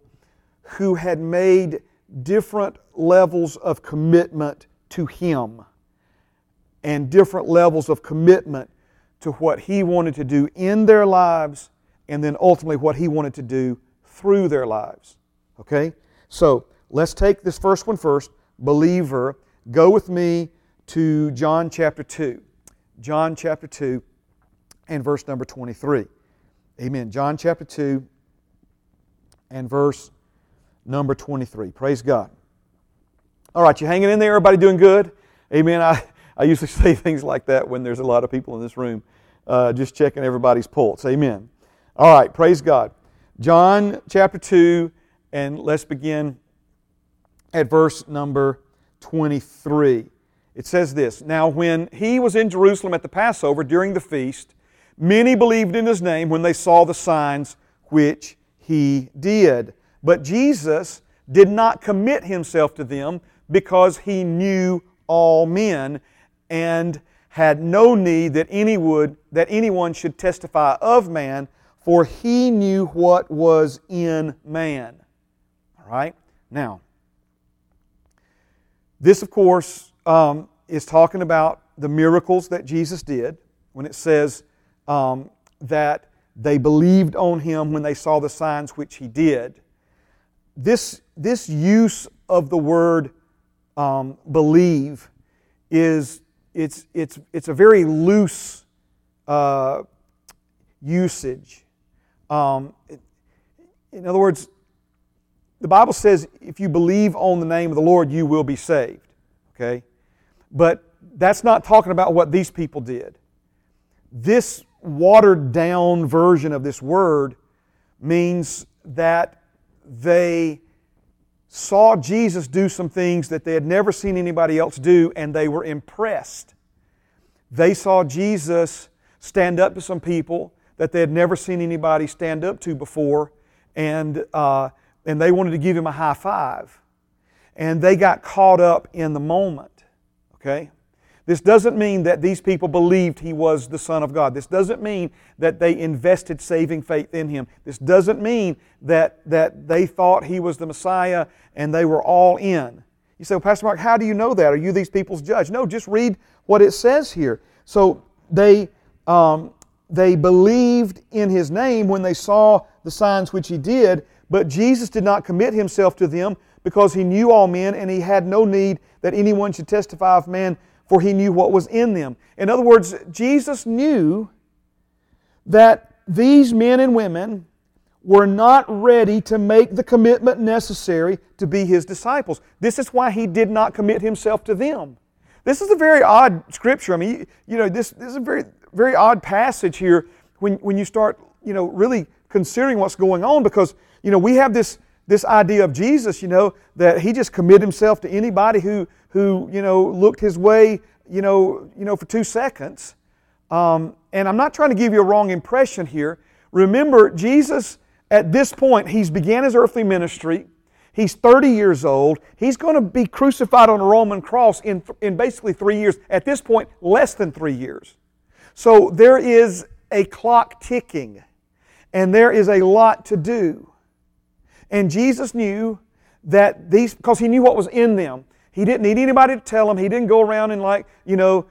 who had made different levels of commitment to him and different levels of commitment to what he wanted to do in their lives and then ultimately what he wanted to do through their lives. Okay? So let's take this first one first, believer. Go with me to John chapter 2. John chapter 2 and verse number 23. Amen. John chapter 2 and verse number 23. Praise God. All right, you hanging in there? Everybody doing good? Amen. I usually say things like that when there's a lot of people in this room, just checking everybody's pulse. Amen. All right, praise God. John chapter 2, and let's begin at verse number 23. It says this, "Now when he was in Jerusalem at the Passover during the feast, many believed in his name when they saw the signs which he did. But Jesus did not commit himself to them because he knew all men and had no need that anyone should testify of man, for he knew what was in man." All right? Now, this, of course, is talking about the miracles that Jesus did when it says that they believed on him when they saw the signs which he did. This use of the word believe is it's a very loose usage. In other words, the Bible says if you believe on the name of the Lord, you will be saved. Okay? But that's not talking about what these people did. This watered-down version of this word means that they saw Jesus do some things that they had never seen anybody else do, and they were impressed. They saw Jesus stand up to some people that they had never seen anybody stand up to before, and they wanted to give him a high five. And they got caught up in the moment, okay? This doesn't mean that these people believed he was the Son of God. This doesn't mean that they invested saving faith in him. This doesn't mean that they thought he was the Messiah and they were all in. You say, well, Pastor Mark, how do you know that? Are you these people's judge? No, just read what it says here. So they believed in his name when they saw the signs which he did, but Jesus did not commit himself to them because he knew all men and he had no need that anyone should testify of man, for he knew what was in them. In other words, Jesus knew that these men and women were not ready to make the commitment necessary to be His disciples. This is why He did not commit Himself to them. This is a very odd scripture. I mean, you know, this is a very, very odd passage here when you start, you know, really considering what's going on, because, you know, we have this idea of Jesus, you know, that He just committed Himself to anybody who you know, looked His way, you know, for 2 seconds. And I'm not trying to give you a wrong impression here. Remember, Jesus, at this point, He's began His earthly ministry. He's 30 years old. He's going to be crucified on a Roman cross in basically 3 years. At this point, less than 3 years. So there is a clock ticking, and there is a lot to do. And Jesus knew that these, because He knew what was in them. He didn't need anybody to tell Him. He didn't go around and, like, you know,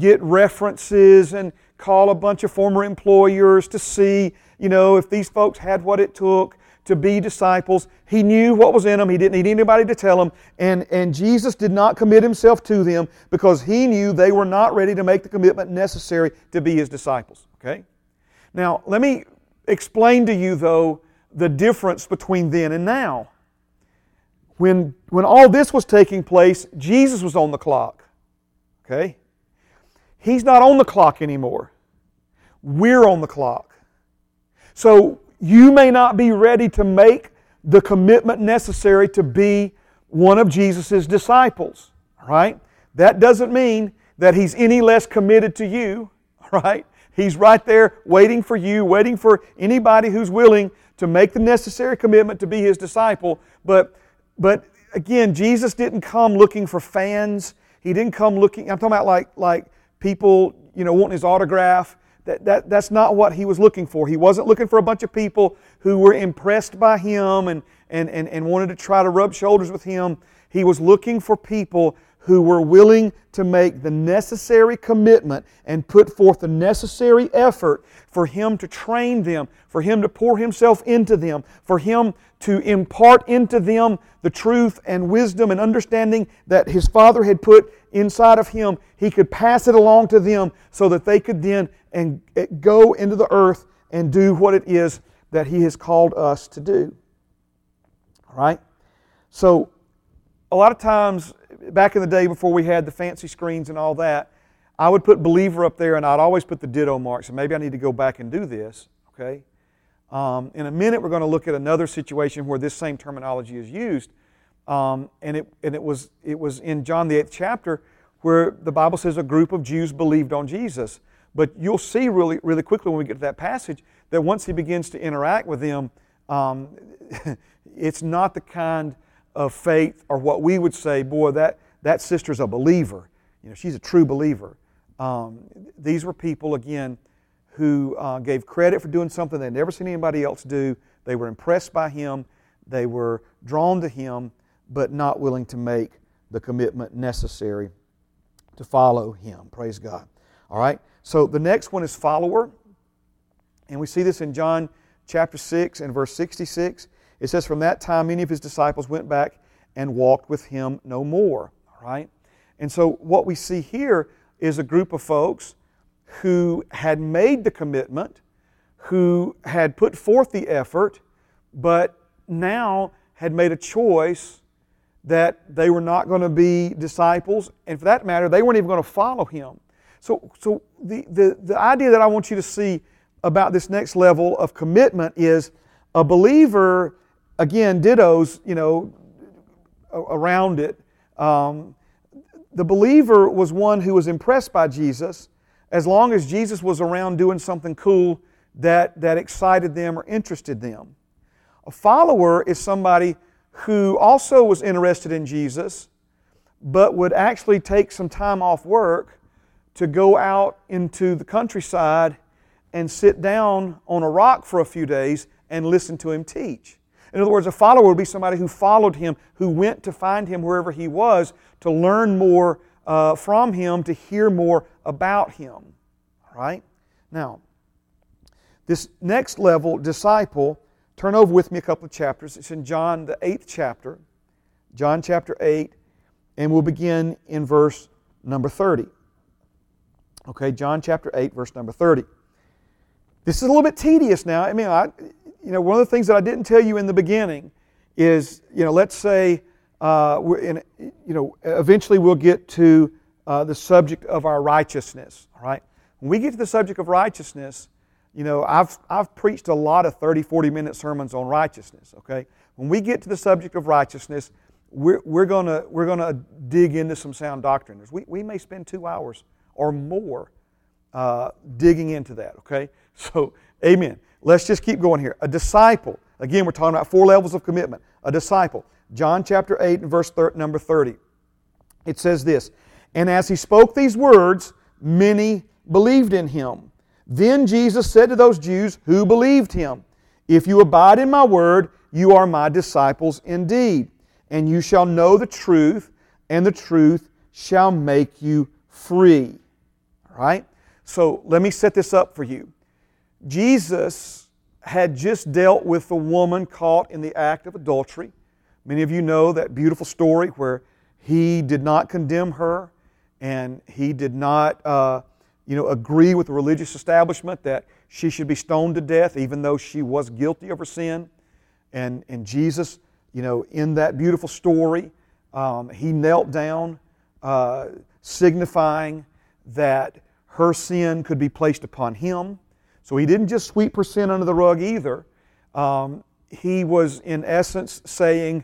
get references and call a bunch of former employers to see, you know, if these folks had what it took to be disciples. He knew what was in them. He didn't need anybody to tell Him. And Jesus did not commit Himself to them because He knew they were not ready to make the commitment necessary to be His disciples. Okay? Now, let me explain to you, though, the difference between then and now. When all this was taking place, Jesus was on the clock. Okay? He's not on the clock anymore. We're on the clock. So you may not be ready to make the commitment necessary to be one of Jesus' disciples. All right? That doesn't mean that He's any less committed to you. All right? He's right there waiting for you, waiting for anybody who's willing to make the necessary commitment to be His disciple. But again, Jesus didn't come looking for fans. He didn't come looking, I'm talking about like people, you know, wanting His autograph. That's not what He was looking for. He wasn't looking for a bunch of people who were impressed by Him and wanted to try to rub shoulders with Him. He was looking for people who were willing to make the necessary commitment and put forth the necessary effort for Him to train them, for Him to pour Himself into them, for Him to impart into them the truth and wisdom and understanding that His Father had put inside of Him. He could pass it along to them so that they could then and go into the earth and do what it is that He has called us to do. All right? So, a lot of times, back in the day before we had the fancy screens and all that, I would put believer up there and I'd always put the ditto mark. So maybe I need to go back and do this, okay? In a minute we're going to look at another situation where this same terminology is used. And it was in John the 8th chapter where the Bible says a group of Jews believed on Jesus. But you'll see really, really quickly when we get to that passage that once He begins to interact with them, it's not the kind of faith, or what we would say, boy, that sister's a believer. You know, she's a true believer. These were people, again, who gave credit for doing something they'd never seen anybody else do. They were impressed by Him. They were drawn to Him, but not willing to make the commitment necessary to follow Him. Praise God. All right, so the next one is follower. And we see this in John chapter 6 and verse 66. It says, from that time many of His disciples went back and walked with Him no more. All right? And so what we see here is a group of folks who had made the commitment, who had put forth the effort, but now had made a choice that they were not going to be disciples, and for that matter, they weren't even going to follow Him. So the idea that I want you to see about this next level of commitment is a believer. Again, dittos, you know, around it. The believer was one who was impressed by Jesus as long as Jesus was around doing something cool that excited them or interested them. A follower is somebody who also was interested in Jesus, but would actually take some time off work to go out into the countryside and sit down on a rock for a few days and listen to Him teach. In other words, a follower would be somebody who followed Him, who went to find Him wherever He was, to learn more from Him, to hear more about Him. All right? Now, this next level, disciple, turn over with me a couple of chapters. It's in John, the 8th chapter, John chapter 8, and we'll begin in verse number 30. Okay, John chapter 8, verse number 30. This is a little bit tedious now. I mean, one of the things that I didn't tell you in the beginning is, let's say, eventually we'll get to the subject of our righteousness. All right, when we get to the subject of righteousness, I've preached a lot of 30, 40-minute sermons on righteousness. Okay, when we get to the subject of righteousness, we're gonna dig into some sound doctrine. We may spend 2 hours or more digging into that. Okay, so amen. Let's just keep going here. A disciple. Again, we're talking about 4 levels of commitment. A disciple. John chapter 8 and verse number 30. It says this, "And as he spoke these words, many believed in him. Then Jesus said to those Jews who believed him, 'If you abide in my word, you are my disciples indeed. And you shall know the truth, and the truth shall make you free.'" All right? So let me set this up for you. Jesus had just dealt with the woman caught in the act of adultery. Many of you know that beautiful story where He did not condemn her, and He did not agree with the religious establishment that she should be stoned to death, even though she was guilty of her sin. And Jesus, in that beautiful story, He knelt down, signifying that her sin could be placed upon Him. So He didn't just sweep her sin under the rug either. He was, in essence, saying,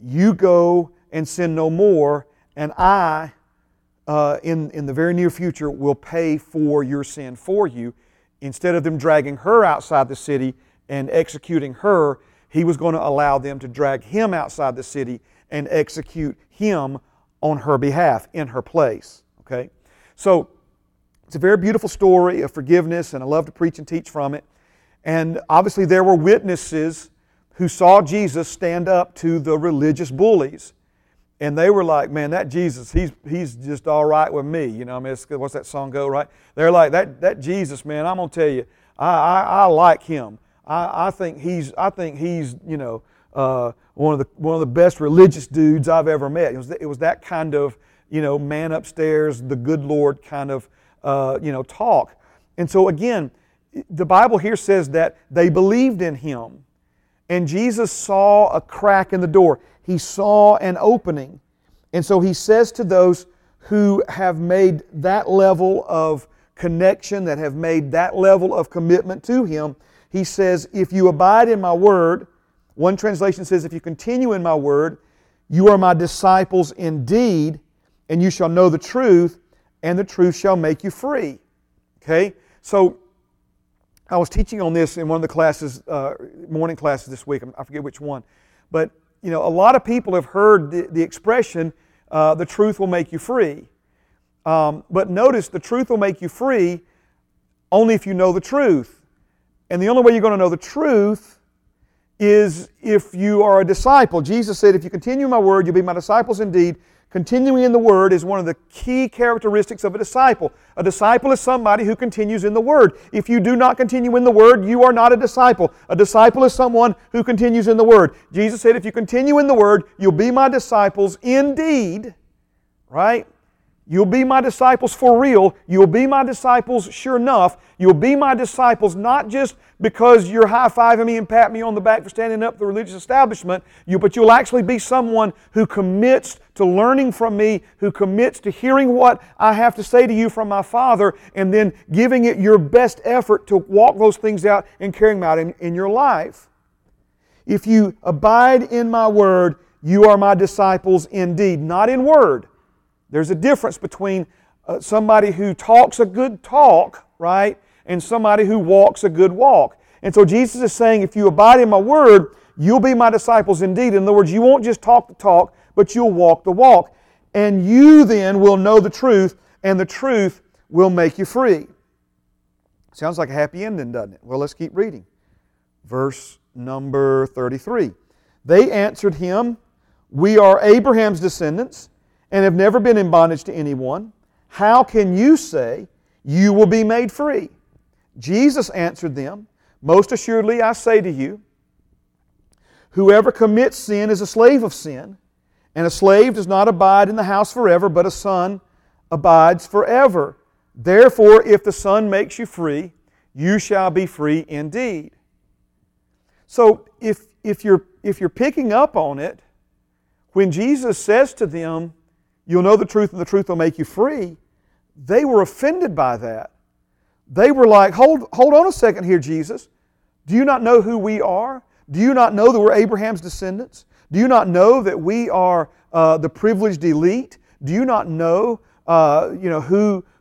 you go and sin no more, and I, in the very near future, will pay for your sin for you. Instead of them dragging her outside the city and executing her, He was going to allow them to drag Him outside the city and execute Him on her behalf, in her place. Okay? So, it's a very beautiful story of forgiveness, and I love to preach and teach from it. And obviously there were witnesses who saw Jesus stand up to the religious bullies. And they were like, man, that Jesus, he's just all right with me. What's that song go, right? They're like, that Jesus, man, I'm going to tell you, I like him. I think he's one of the best religious dudes I've ever met. It was that kind of, man upstairs, the good Lord kind of, talk. And so again, the Bible here says that they believed in Him. And Jesus saw a crack in the door. He saw an opening. And so He says to those who have made that level of connection, that have made that level of commitment to Him, He says, if you abide in my word, one translation says, if you continue in my word, you are my disciples indeed, and you shall know the truth, and the truth shall make you free. Okay? So, I was teaching on this in one of the classes, morning classes this week. I forget which one. But, a lot of people have heard the expression, the truth will make you free. But notice, the truth will make you free only if you know the truth. And the only way you're going to know the truth is if you are a disciple. Jesus said, if you continue my word, you'll be my disciples indeed. Continuing in the Word is one of the key characteristics of a disciple. A disciple is somebody who continues in the Word. If you do not continue in the Word, you are not a disciple. A disciple is someone who continues in the Word. Jesus said, if you continue in the Word, you'll be my disciples indeed. Right? You'll be my disciples for real. You'll be my disciples sure enough. You'll be my disciples not just because you're high-fiving me and patting me on the back for standing up to the religious establishment, but you'll actually be someone who commits to learning from me, who commits to hearing what I have to say to you from my Father, and then giving it your best effort to walk those things out and carrying them out in your life. If you abide in my word, you are my disciples indeed, not in word. There's a difference between somebody who talks a good talk, right? And somebody who walks a good walk. And so Jesus is saying, if you abide in my word, you'll be my disciples indeed. In other words, you won't just talk the talk, but you'll walk the walk. And you then will know the truth, and the truth will make you free. Sounds like a happy ending, doesn't it? Well, let's keep reading. Verse number 33. They answered him, "We are Abraham's descendants and have never been in bondage to anyone. How can you say you will be made free?" Jesus answered them, "Most assuredly I say to you, whoever commits sin is a slave of sin, and a slave does not abide in the house forever, but a son abides forever. Therefore, if the Son makes you free, you shall be free indeed." So, if you're picking up on it, when Jesus says to them, "You'll know the truth, and the truth will make you free," they were offended by that. They were like, "Hold on a second here, Jesus. Do you not know who we are? Do you not know that we're Abraham's descendants? Do you not know that we are the privileged elite? Do you not know,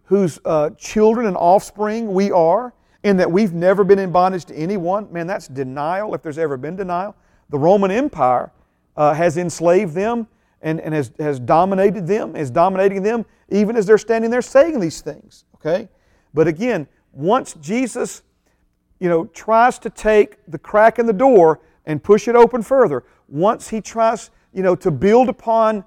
whose children and offspring we are, and that we've never been in bondage to anyone?" Man, that's denial, if there's ever been denial. The Roman Empire has enslaved them and has dominated them, is dominating them, even as they're standing there saying these things. Okay, but again, once Jesus, tries to take the crack in the door and push it open further. Once he tries, to build upon,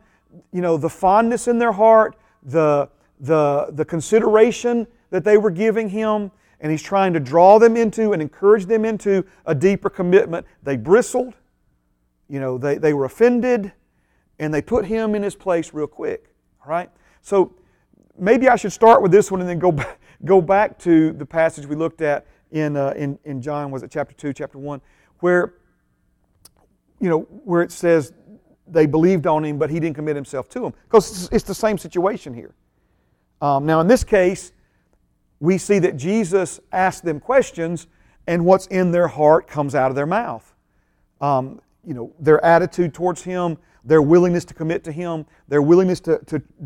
the fondness in their heart, the consideration that they were giving him, and he's trying to draw them into and encourage them into a deeper commitment. They bristled, they were offended, and they put him in his place real quick. All right? So maybe I should start with this one and then go back to the passage we looked at in John, was it chapter 2, chapter 1, where it says they believed on him, but he didn't commit himself to them. Because it's the same situation here. Now, in this case, we see that Jesus asked them questions, and what's in their heart comes out of their mouth. Their attitude towards him, their willingness to commit to him, their willingness to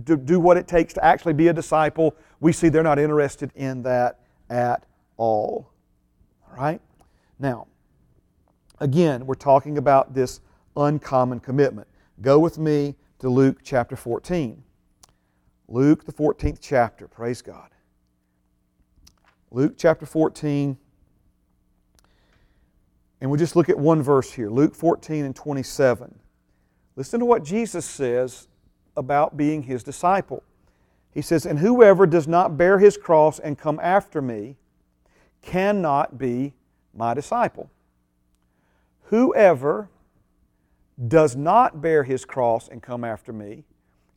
do what it takes to actually be a disciple, we see they're not interested in that at all. All right? Now, again, we're talking about this uncommon commitment. Go with me to Luke chapter 14. Luke, the 14th chapter. Praise God. Luke chapter 14. And we'll just look at one verse here. Luke 14 and 27. Listen to what Jesus says about being His disciple. He says, "And whoever does not bear his cross and come after me cannot be my disciple. Whoever does not bear his cross and come after me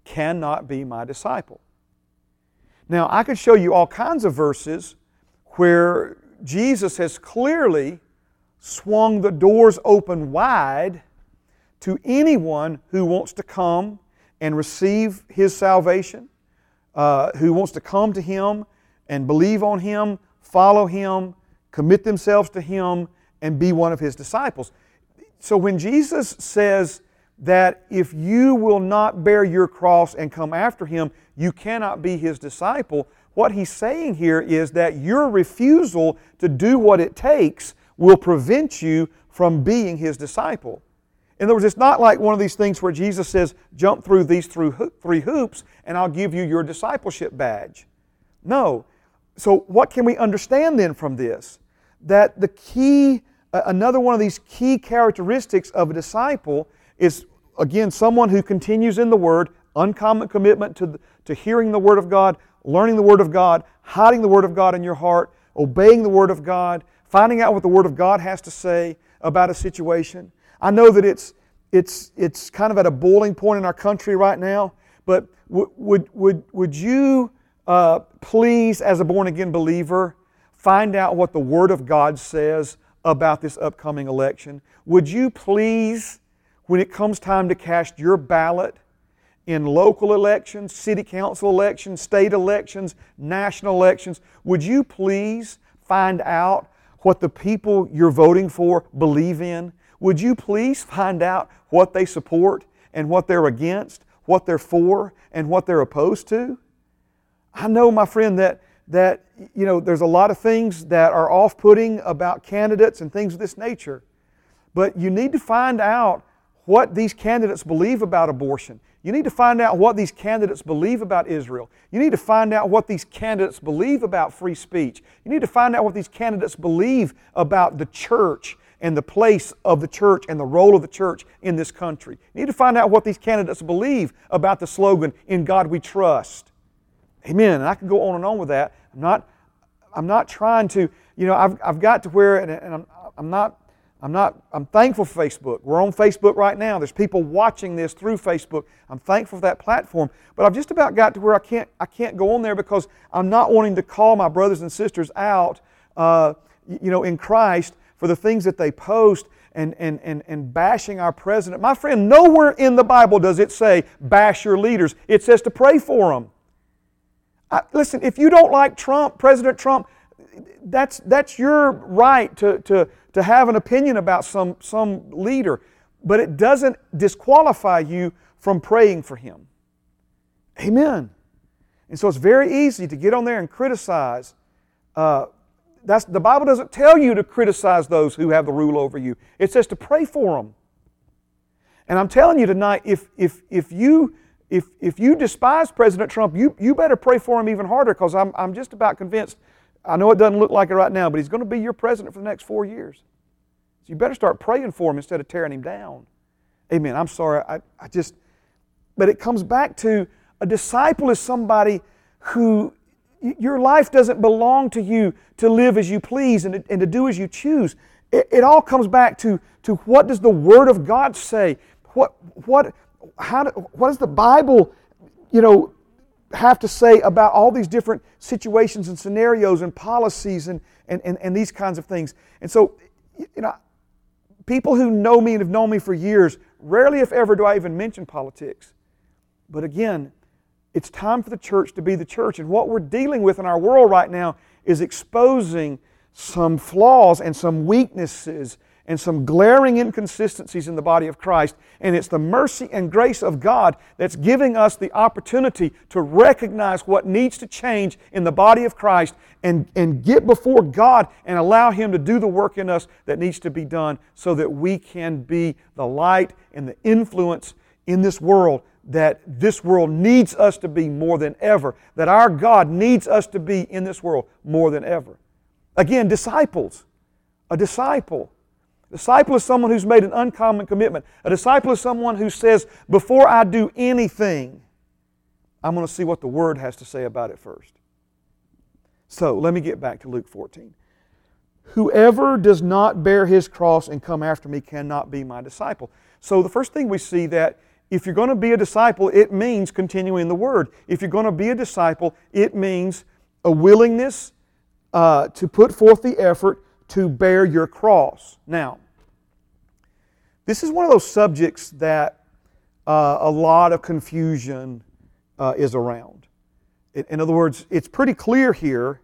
cannot be my disciple." Now, I could show you all kinds of verses where Jesus has clearly swung the doors open wide to anyone who wants to come and receive His salvation, who wants to come to Him and believe on Him, follow Him, commit themselves to Him, and be one of His disciples. So when Jesus says that if you will not bear your cross and come after Him, you cannot be His disciple, what He's saying here is that your refusal to do what it takes will prevent you from being His disciple. In other words, it's not like one of these things where Jesus says, jump through these three hoops and I'll give you your discipleship badge. No. So what can we understand then from this? That the key, another one of these key characteristics of a disciple is, again, someone who continues in the Word, uncommon commitment to hearing the Word of God, learning the Word of God, hiding the Word of God in your heart, obeying the Word of God, finding out what the Word of God has to say about a situation. I know that it's kind of at a boiling point in our country right now, but would you please, as a born-again believer, find out what the Word of God says about this upcoming election? Would you please, when it comes time to cast your ballot in local elections, city council elections, state elections, national elections, would you please find out what the people you're voting for believe in? Would you please find out what they support and what they're against, what they're for and what they're opposed to? I know, my friend, that you know, there's a lot of things that are off-putting about candidates and things of this nature. But you need to find out what these candidates believe about abortion. You need to find out what these candidates believe about Israel. You need to find out what these candidates believe about free speech. You need to find out what these candidates believe about the church and the place of the church and the role of the church in this country. You need to find out what these candidates believe about the slogan, "In God We Trust." Amen. And I can go on and on with that. I'm not trying to, you know, I've got to where, and I'm thankful for Facebook. We're on Facebook right now. There's people watching this through Facebook. I'm thankful for that platform. But I've just about got to where I can't go on there because I'm not wanting to call my brothers and sisters out, you know, in Christ for the things that they post and bashing our president. My friend, nowhere in the Bible does it say bash your leaders. It says to pray for them. Listen, if you don't like Trump, President Trump, that's your right to have an opinion about some leader, but it doesn't disqualify you from praying for him. Amen. And so it's very easy to get on there and criticize. The Bible doesn't tell you to criticize those who have the rule over you. It says to pray for them. And I'm telling you tonight, if you despise President Trump, you better pray for him even harder, because I'm just about convinced. I know it doesn't look like it right now, but he's going to be your president for the next 4 years. So you better start praying for him instead of tearing him down. Amen. I'm sorry. But it comes back to, a disciple is somebody who, your life doesn't belong to you to live as you please and to do as you choose. It all comes back to what does the Word of God say? What does the Bible, you know, have to say about all these different situations and scenarios and policies and these kinds of things? And so, you know, people who know me and have known me for years, rarely if ever do I even mention politics. But again, it's time for the church to be the church. And what we're dealing with in our world right now is exposing some flaws and some weaknesses and some glaring inconsistencies in the body of Christ. And it's the mercy and grace of God that's giving us the opportunity to recognize what needs to change in the body of Christ and get before God and allow Him to do the work in us that needs to be done so that we can be the light and the influence in this world that this world needs us to be more than ever, that our God needs us to be in this world more than ever. Again, disciples. A disciple. A disciple is someone who's made an uncommon commitment. A disciple is someone who says, before I do anything, I'm going to see what the Word has to say about it first. So, let me get back to Luke 14. Whoever does not bear his cross and come after me cannot be my disciple. So, the first thing we see that if you're going to be a disciple, it means continuing the Word. If you're going to be a disciple, it means a willingness to put forth the effort to bear your cross. Now, this is one of those subjects that a lot of confusion is around. In other words, it's pretty clear here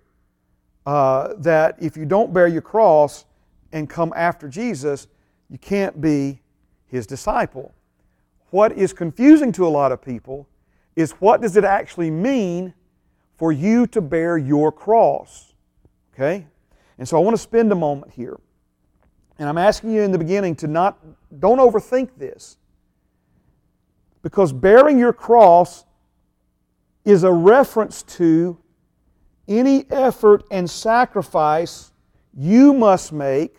that if you don't bear your cross and come after Jesus, you can't be His disciple. What is confusing to a lot of people is, what does it actually mean for you to bear your cross? Okay? And so I want to spend a moment here. And I'm asking you in the beginning to don't overthink this. Because bearing your cross is a reference to any effort and sacrifice you must make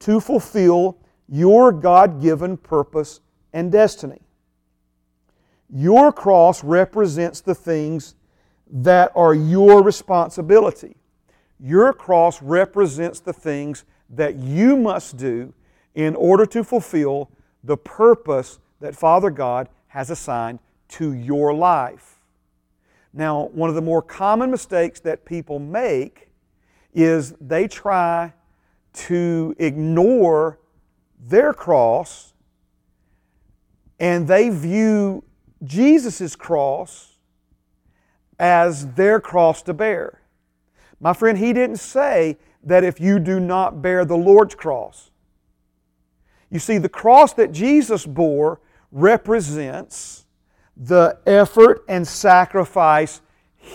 to fulfill your God-given purpose and destiny. Your cross represents the things that are your responsibility. Your cross represents the things that you must do in order to fulfill the purpose that Father God has assigned to your life. Now, one of the more common mistakes that people make is they try to ignore their cross, and they view Jesus' cross as their cross to bear. My friend, He didn't say that if you do not bear the Lord's cross. You see, the cross that Jesus bore represents the effort and sacrifice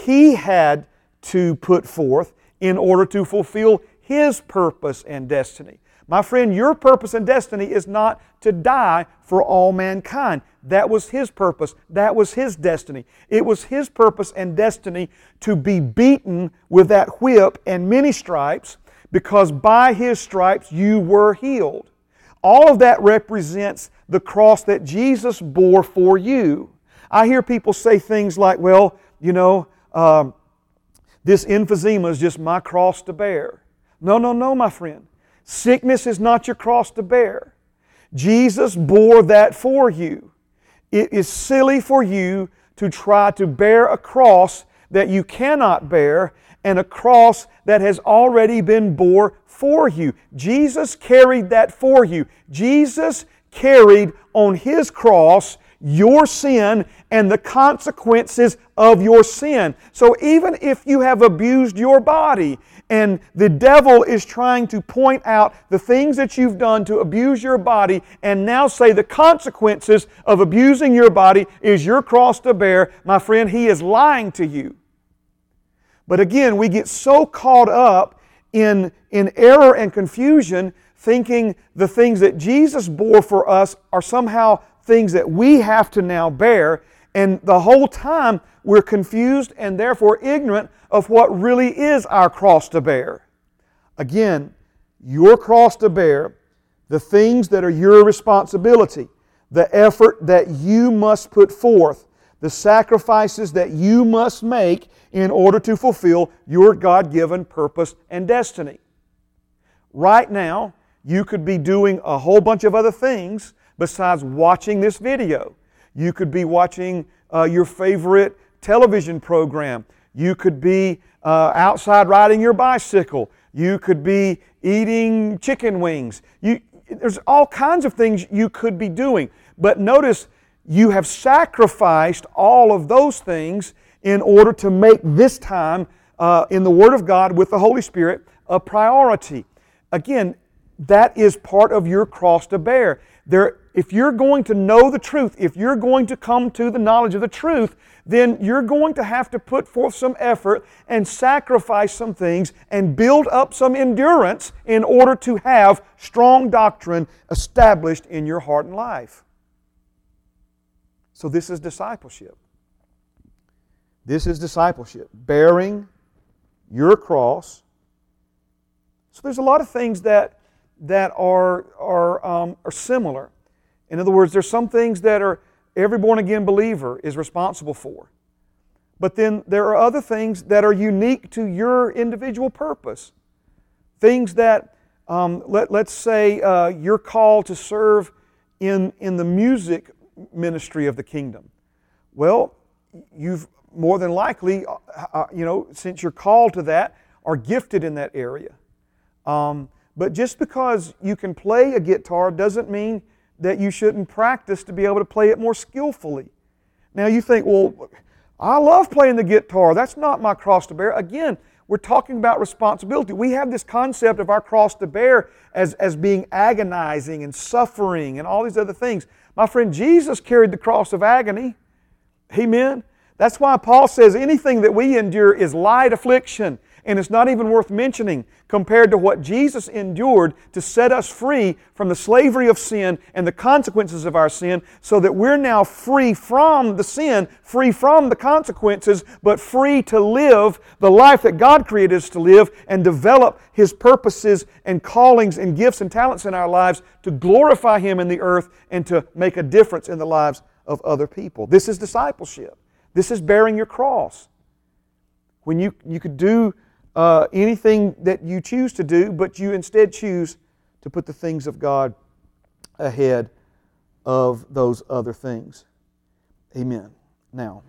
He had to put forth in order to fulfill His purpose and destiny. My friend, your purpose and destiny is not to die for all mankind. That was His purpose. That was His destiny. It was His purpose and destiny to be beaten with that whip and many stripes, because by His stripes you were healed. All of that represents the cross that Jesus bore for you. I hear people say things like, well, you know, this emphysema is just my cross to bear. No, no, no, my friend. Sickness is not your cross to bear. Jesus bore that for you. It is silly for you to try to bear a cross that you cannot bear, and a cross that has already been bore for you. Jesus carried that for you. Jesus carried on His cross your sin and the consequences of your sin. So even if you have abused your body and the devil is trying to point out the things that you've done to abuse your body and now say the consequences of abusing your body is your cross to bear, my friend, he is lying to you. But again, we get so caught up in error and confusion, thinking the things that Jesus bore for us are somehow things that we have to now bear, and the whole time we're confused and therefore ignorant of what really is our cross to bear. Again, your cross to bear, the things that are your responsibility, the effort that you must put forth, the sacrifices that you must make in order to fulfill your God-given purpose and destiny. Right now, you could be doing a whole bunch of other things besides watching this video. You could be watching your favorite television program. You could be outside riding your bicycle. You could be eating chicken wings. There's all kinds of things you could be doing. But notice, you have sacrificed all of those things in order to make this time in the Word of God with the Holy Spirit a priority. Again, that is part of your cross to bear. If you're going to know the truth, if you're going to come to the knowledge of the truth, then you're going to have to put forth some effort and sacrifice some things and build up some endurance in order to have strong doctrine established in your heart and life. So this is discipleship. This is discipleship. Bearing your cross. So there's a lot of things that are similar. In other words, there's some things that are every born-again believer is responsible for. But then there are other things that are unique to your individual purpose. Things that, let's say you're called to serve in the music ministry of the kingdom. Well, you've more than likely, since you're called to that, are gifted in that area. But just because you can play a guitar doesn't mean that you shouldn't practice to be able to play it more skillfully. Now you think, well, I love playing the guitar. That's not my cross to bear. Again, we're talking about responsibility. We have this concept of our cross to bear as being agonizing and suffering and all these other things. My friend, Jesus carried the cross of agony. Amen? That's why Paul says anything that we endure is light affliction, and it's not even worth mentioning compared to what Jesus endured to set us free from the slavery of sin and the consequences of our sin, so that we're now free from the sin, free from the consequences, but free to live the life that God created us to live and develop His purposes and callings and gifts and talents in our lives to glorify Him in the earth and to make a difference in the lives of other people. This is discipleship. This is bearing your cross. When you could do anything that you choose to do, but you instead choose to put the things of God ahead of those other things. Amen. Now,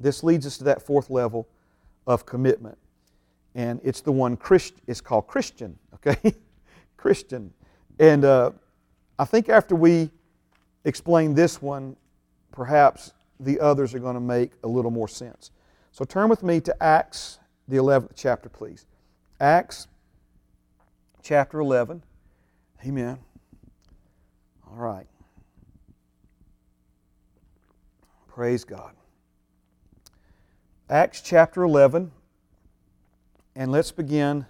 this leads us to that fourth level of commitment. And it's the one, it's called Christian, okay? Christian. And I think after we explain this one, perhaps the others are going to make a little more sense. So turn with me to Acts, the 11th chapter, please. Acts chapter 11. Amen. All right. Praise God. Acts chapter 11, and let's begin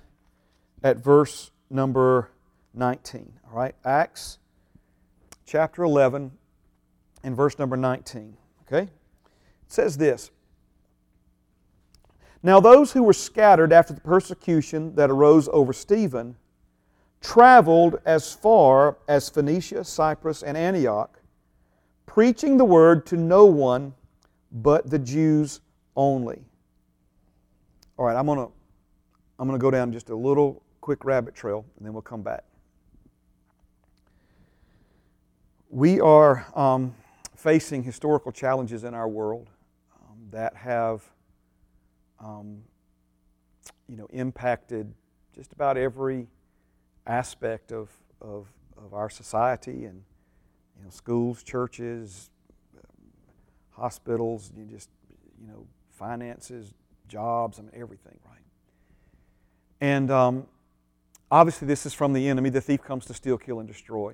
at verse number 19. All right, Acts chapter 11 and verse number 19. Okay, it says this. Now those who were scattered after the persecution that arose over Stephen traveled as far as Phoenicia, Cyprus, and Antioch, preaching the word to no one but the Jews only. All right, I'm gonna go down just a little quick rabbit trail, and then we'll come back. We are facing historical challenges in our world that have impacted just about every aspect of our society, and schools, churches, hospitals, finances, jobs, everything, right? And obviously this is from the enemy. The thief comes to steal, kill, and destroy.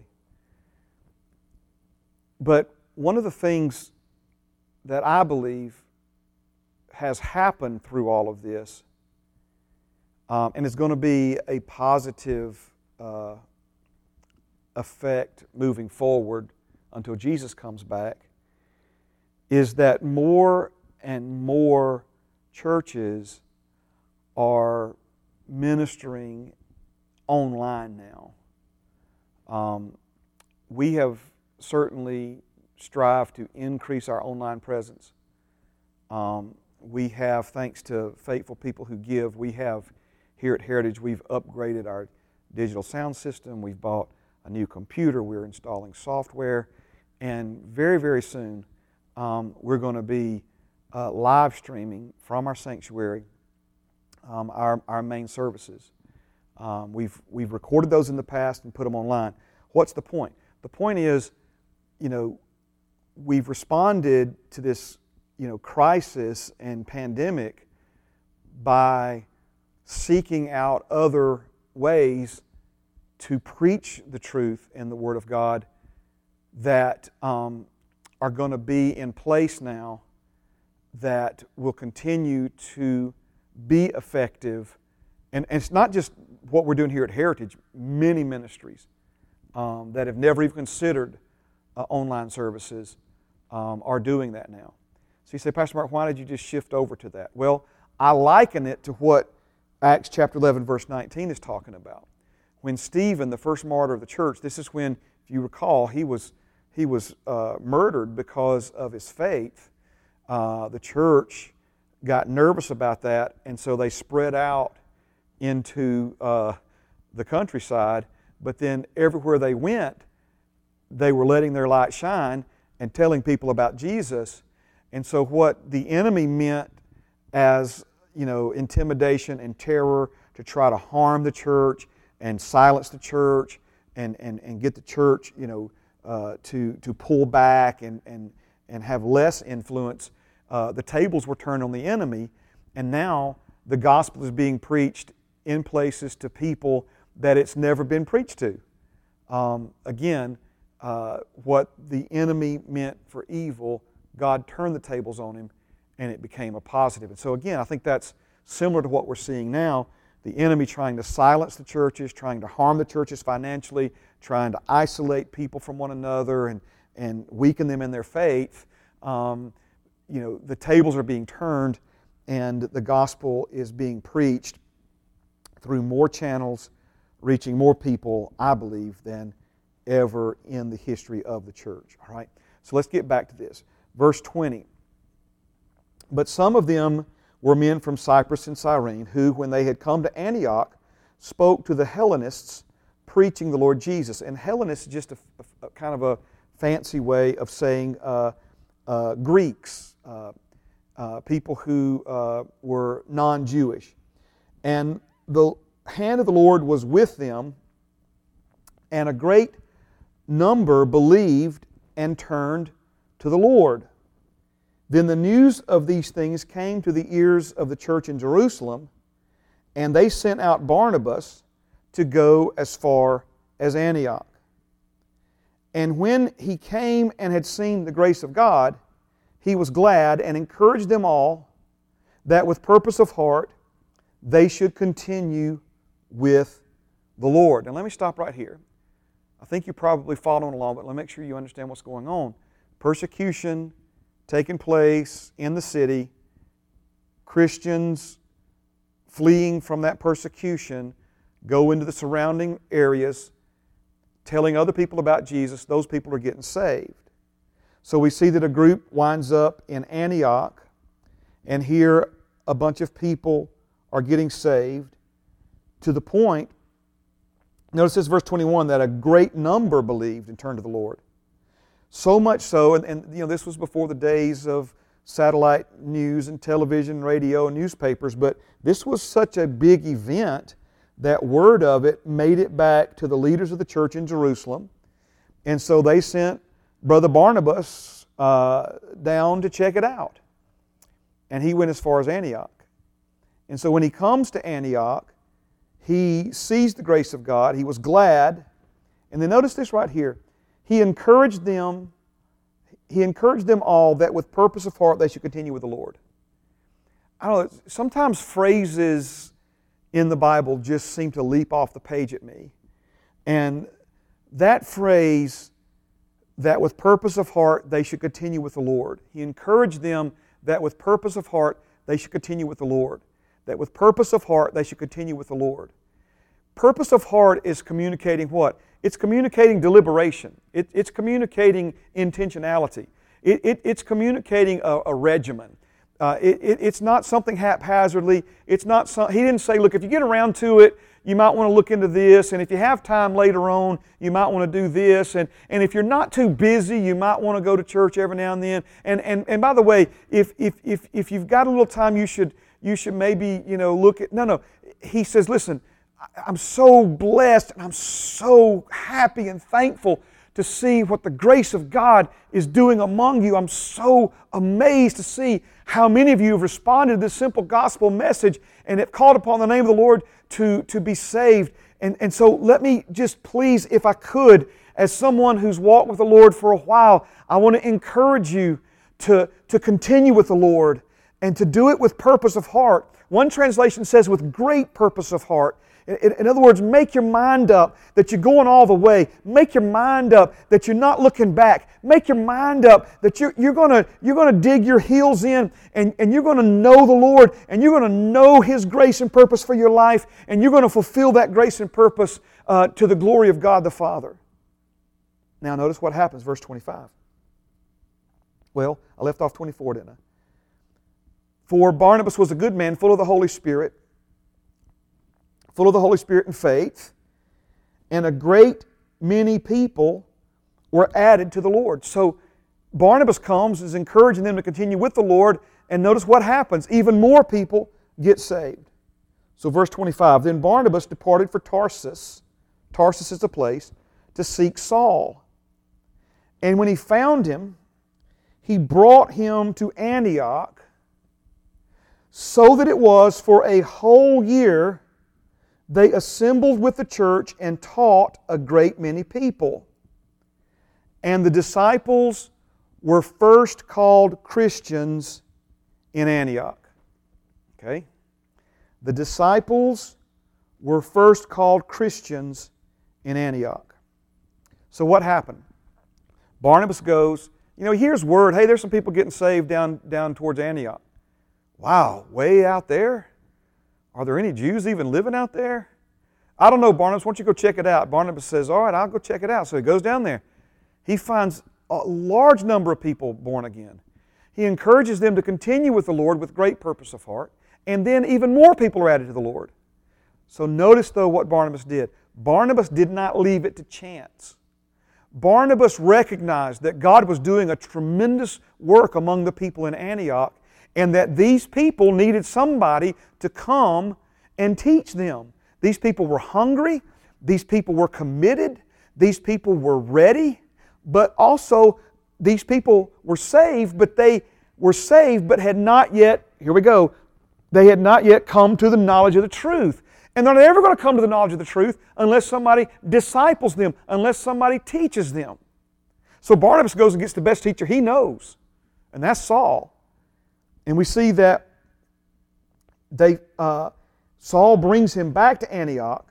But one of the things that I believe has happened through all of this, and it's going to be a positive effect moving forward until Jesus comes back, is that more and more churches are ministering online now. We have certainly strived to increase our online presence. We have, thanks to faithful people who give, we have here at Heritage, we've upgraded our digital sound system, we've bought a new computer, we're installing software, and very, very soon we're going to be live streaming from our sanctuary our main services. We've recorded those in the past and put them online. What's the point? The point is, we've responded to this, crisis and pandemic by seeking out other ways to preach the truth and the Word of God that are going to be in place now that will continue to be effective. And it's not just what we're doing here at Heritage, many ministries that have never even considered online services are doing that now. So you say, Pastor Mark, why did you just shift over to that? Well, I liken it to what Acts chapter 11 verse 19 is talking about. When Stephen, the first martyr of the church, this is when, if you recall, he was murdered because of his faith. The church got nervous about that, and so they spread out into the countryside. But then everywhere they went, they were letting their light shine and telling people about Jesus. And so what the enemy meant as, intimidation and terror to try to harm the church and silence the church and get the church, to pull back and have less influence, the tables were turned on the enemy, and now the gospel is being preached in places to people that it's never been preached to. What the enemy meant for evil, God turned the tables on him, and it became a positive. And so again, I think that's similar to what we're seeing now. The enemy trying to silence the churches, trying to harm the churches financially, trying to isolate people from one another and weaken them in their faith. The tables are being turned, and the gospel is being preached through more channels, reaching more people, I believe, than ever in the history of the church. All right, so let's get back to this. Verse 20. But some of them were men from Cyprus and Cyrene, who, when they had come to Antioch, spoke to the Hellenists, preaching the Lord Jesus. And Hellenists is just a kind of a fancy way of saying Greeks, people who were non-Jewish. And the hand of the Lord was with them, and a great number believed and turned to the Lord. Then the news of these things came to the ears of the church in Jerusalem, and they sent out Barnabas to go as far as Antioch. And when he came and had seen the grace of God, he was glad and encouraged them all that with purpose of heart, they should continue with the Lord. Now let me stop right here. I think you're probably following along, but let me make sure you understand what's going on. Persecution taking place in the city, Christians fleeing from that persecution go into the surrounding areas, telling other people about Jesus. Those people are getting saved. So we see that a group winds up in Antioch, and here a bunch of people are getting saved to the point, notice this verse 21, that a great number believed and turned to the Lord. So much so, and you know, this was before the days of satellite news and television, radio, and newspapers, but this was such a big event that word of it made it back to the leaders of the church in Jerusalem. And so they sent Brother Barnabas down to check it out. And he went as far as Antioch. And so when he comes to Antioch, he sees the grace of God. He was glad. And then notice this right here. He encouraged them all that with purpose of heart they should continue with the Lord. I don't know, sometimes phrases in the Bible just seem to leap off the page at me. And that phrase, that with purpose of heart they should continue with the Lord. He encouraged them that with purpose of heart they should continue with the Lord. That with purpose of heart they should continue with the Lord. Purpose of heart is communicating what? It's communicating deliberation. It's communicating intentionality. It's communicating a regimen. It's not something haphazardly. It's not. He didn't say, look, if you get around to it, you might want to look into this, and if you have time later on, you might want to do this, and if you're not too busy, you might want to go to church every now and then. And by the way, if you've got a little time, you should maybe, you know, look at. No. He says, listen, I'm so blessed and I'm so happy and thankful to see what the grace of God is doing among you. I'm so amazed to see how many of you have responded to this simple gospel message and have called upon the name of the Lord to be saved. And so let me just please, if I could, as someone who's walked with the Lord for a while, I want to encourage you to continue with the Lord and to do it with purpose of heart. One translation says with great purpose of heart. In other words, make your mind up that you're going all the way. Make your mind up that you're not looking back. Make your mind up that you're going to dig your heels in and you're going to know the Lord and you're going to know His grace and purpose for your life and you're going to fulfill that grace and purpose to the glory of God the Father. Now notice what happens, verse 25. Well, I left off 24, didn't I? For Barnabas was a good man, full of the Holy Spirit, full of the Holy Spirit and faith, and a great many people were added to the Lord. So Barnabas comes and is encouraging them to continue with the Lord, and notice what happens. Even more people get saved. So verse 25, then Barnabas departed for Tarsus. Tarsus is a place to seek Saul. And when he found him, he brought him to Antioch, so that it was for a whole year they assembled with the church and taught a great many people. And the disciples were first called Christians in Antioch. Okay? The disciples were first called Christians in Antioch. So what happened? Barnabas goes, you know, here's word, hey, there's some people getting saved down towards Antioch. Wow, way out there? Are there any Jews even living out there? I don't know, Barnabas, why don't you go check it out? Barnabas says, all right, I'll go check it out. So he goes down there. He finds a large number of people born again. He encourages them to continue with the Lord with great purpose of heart. And then even more people are added to the Lord. So notice, though, what Barnabas did. Barnabas did not leave it to chance. Barnabas recognized that God was doing a tremendous work among the people in Antioch, and that these people needed somebody to come and teach them. These people were hungry. These people were committed. These people were ready. But also, these people were saved, but they were saved but had not yet, here we go, they had not yet come to the knowledge of the truth. And they're never going to come to the knowledge of the truth unless somebody disciples them, unless somebody teaches them. So Barnabas goes and gets the best teacher he knows, and that's Saul. And we see that Saul brings him back to Antioch,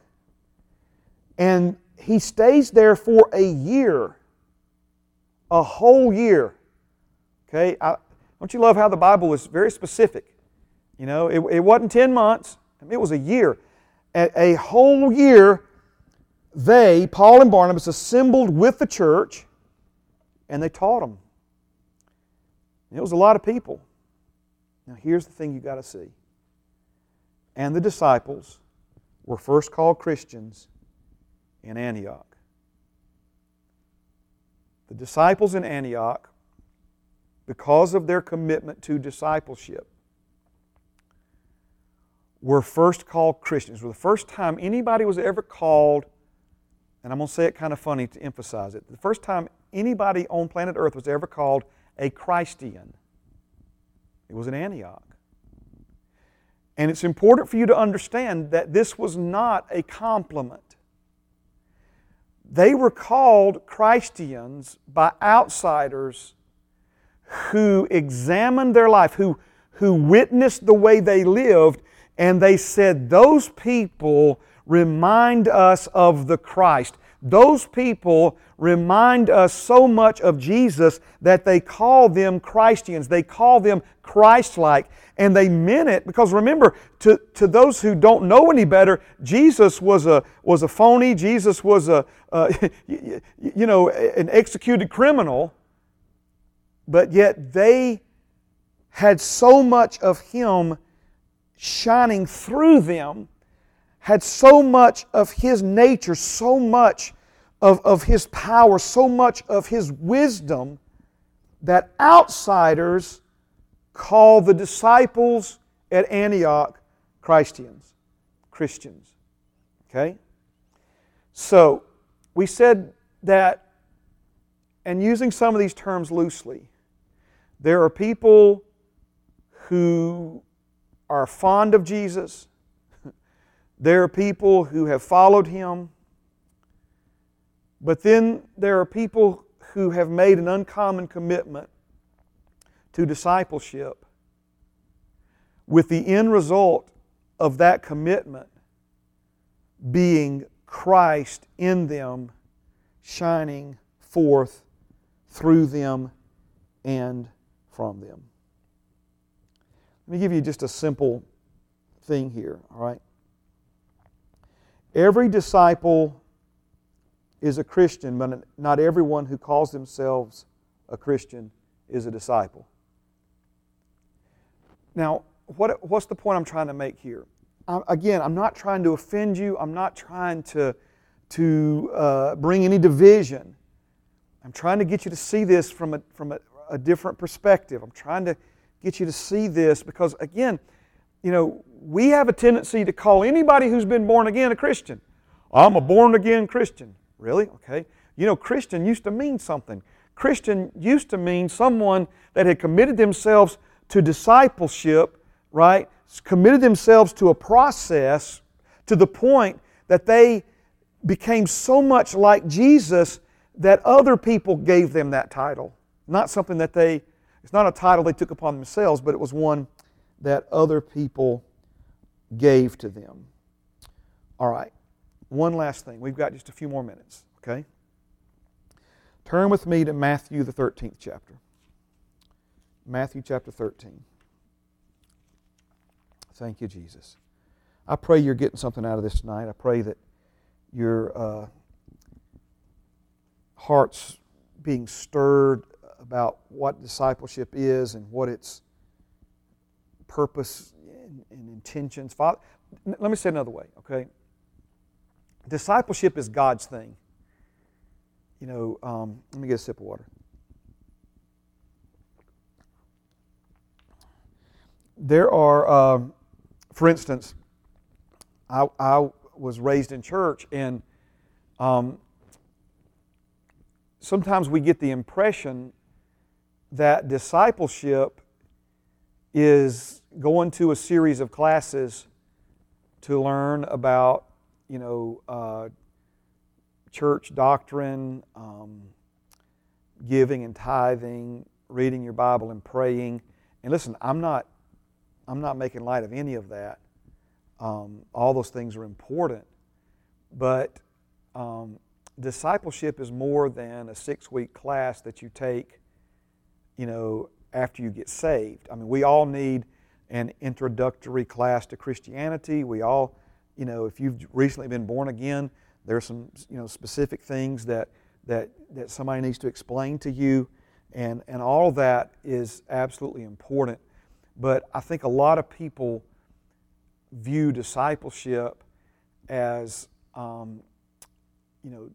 and he stays there for a year, a whole year. Okay, don't you love how the Bible is very specific? You know, it wasn't 10 months; it was a year. A whole year, they, Paul and Barnabas, assembled with the church, and they taught them. And it was a lot of people. Now, here's the thing you got to see. And the disciples were first called Christians in Antioch. The disciples in Antioch, because of their commitment to discipleship, were first called Christians. It was the first time anybody was ever called, and I'm going to say it kind of funny to emphasize it, the first time anybody on planet Earth was ever called a Christian. It was in Antioch. And it's important for you to understand that this was not a compliment. They were called Christians by outsiders who examined their life, who witnessed the way they lived, and they said, those people remind us of the Christ. Those people remind us so much of Jesus that they call them Christians. They call them Christ-like. And they meant it because, remember, to those who don't know any better, Jesus was a phony. Jesus was an executed criminal. But yet they had so much of Him shining through them, had so much of His nature, so much of His power, so much of His wisdom, that outsiders call the disciples at Antioch Christians. Okay? So, we said that, and using some of these terms loosely, there are people who are fond of Jesus. There are people who have followed Him. But then there are people who have made an uncommon commitment to discipleship, with the end result of that commitment being Christ in them, shining forth through them and from them. Let me give you just a simple thing here, all right? Every disciple is a Christian, but not everyone who calls themselves a Christian is a disciple. Now, what's the point I'm trying to make here? I'm not trying to offend you. I'm not trying to bring any division. I'm trying to get you to see this from a different perspective. I'm trying to get you to see this because, again, you know, we have a tendency to call anybody who's been born again a Christian. I'm a born-again Christian. Really? Okay. You know, Christian used to mean something. Christian used to mean someone that had committed themselves to discipleship, right? Committed themselves to a process to the point that they became so much like Jesus that other people gave them that title. It's not a title they took upon themselves, but it was one that other people gave to them. All right, one last thing. We've got just a few more minutes, okay? Turn with me to Matthew, the 13th chapter. Matthew chapter 13. Thank you, Jesus. I pray you're getting something out of this tonight. I pray that your heart's being stirred about what discipleship is and what its purpose and intentions. Father, let me say it another way, okay? Discipleship is God's thing. You know, let me get a sip of water. There are, for instance, I was raised in church, and sometimes we get the impression that discipleship is going to a series of classes to learn about, you know, church doctrine, giving and tithing, reading your Bible and praying. And listen, I'm not I'm not making light of any of that. All those things are important. But discipleship is more than a 6-week class that you take, you know, after you get saved. I mean, we all need an introductory class to Christianity. We all, you know, if you've recently been born again, there are some, you know, specific things that somebody needs to explain to you, and all that is absolutely important. But I think a lot of people view discipleship as you know,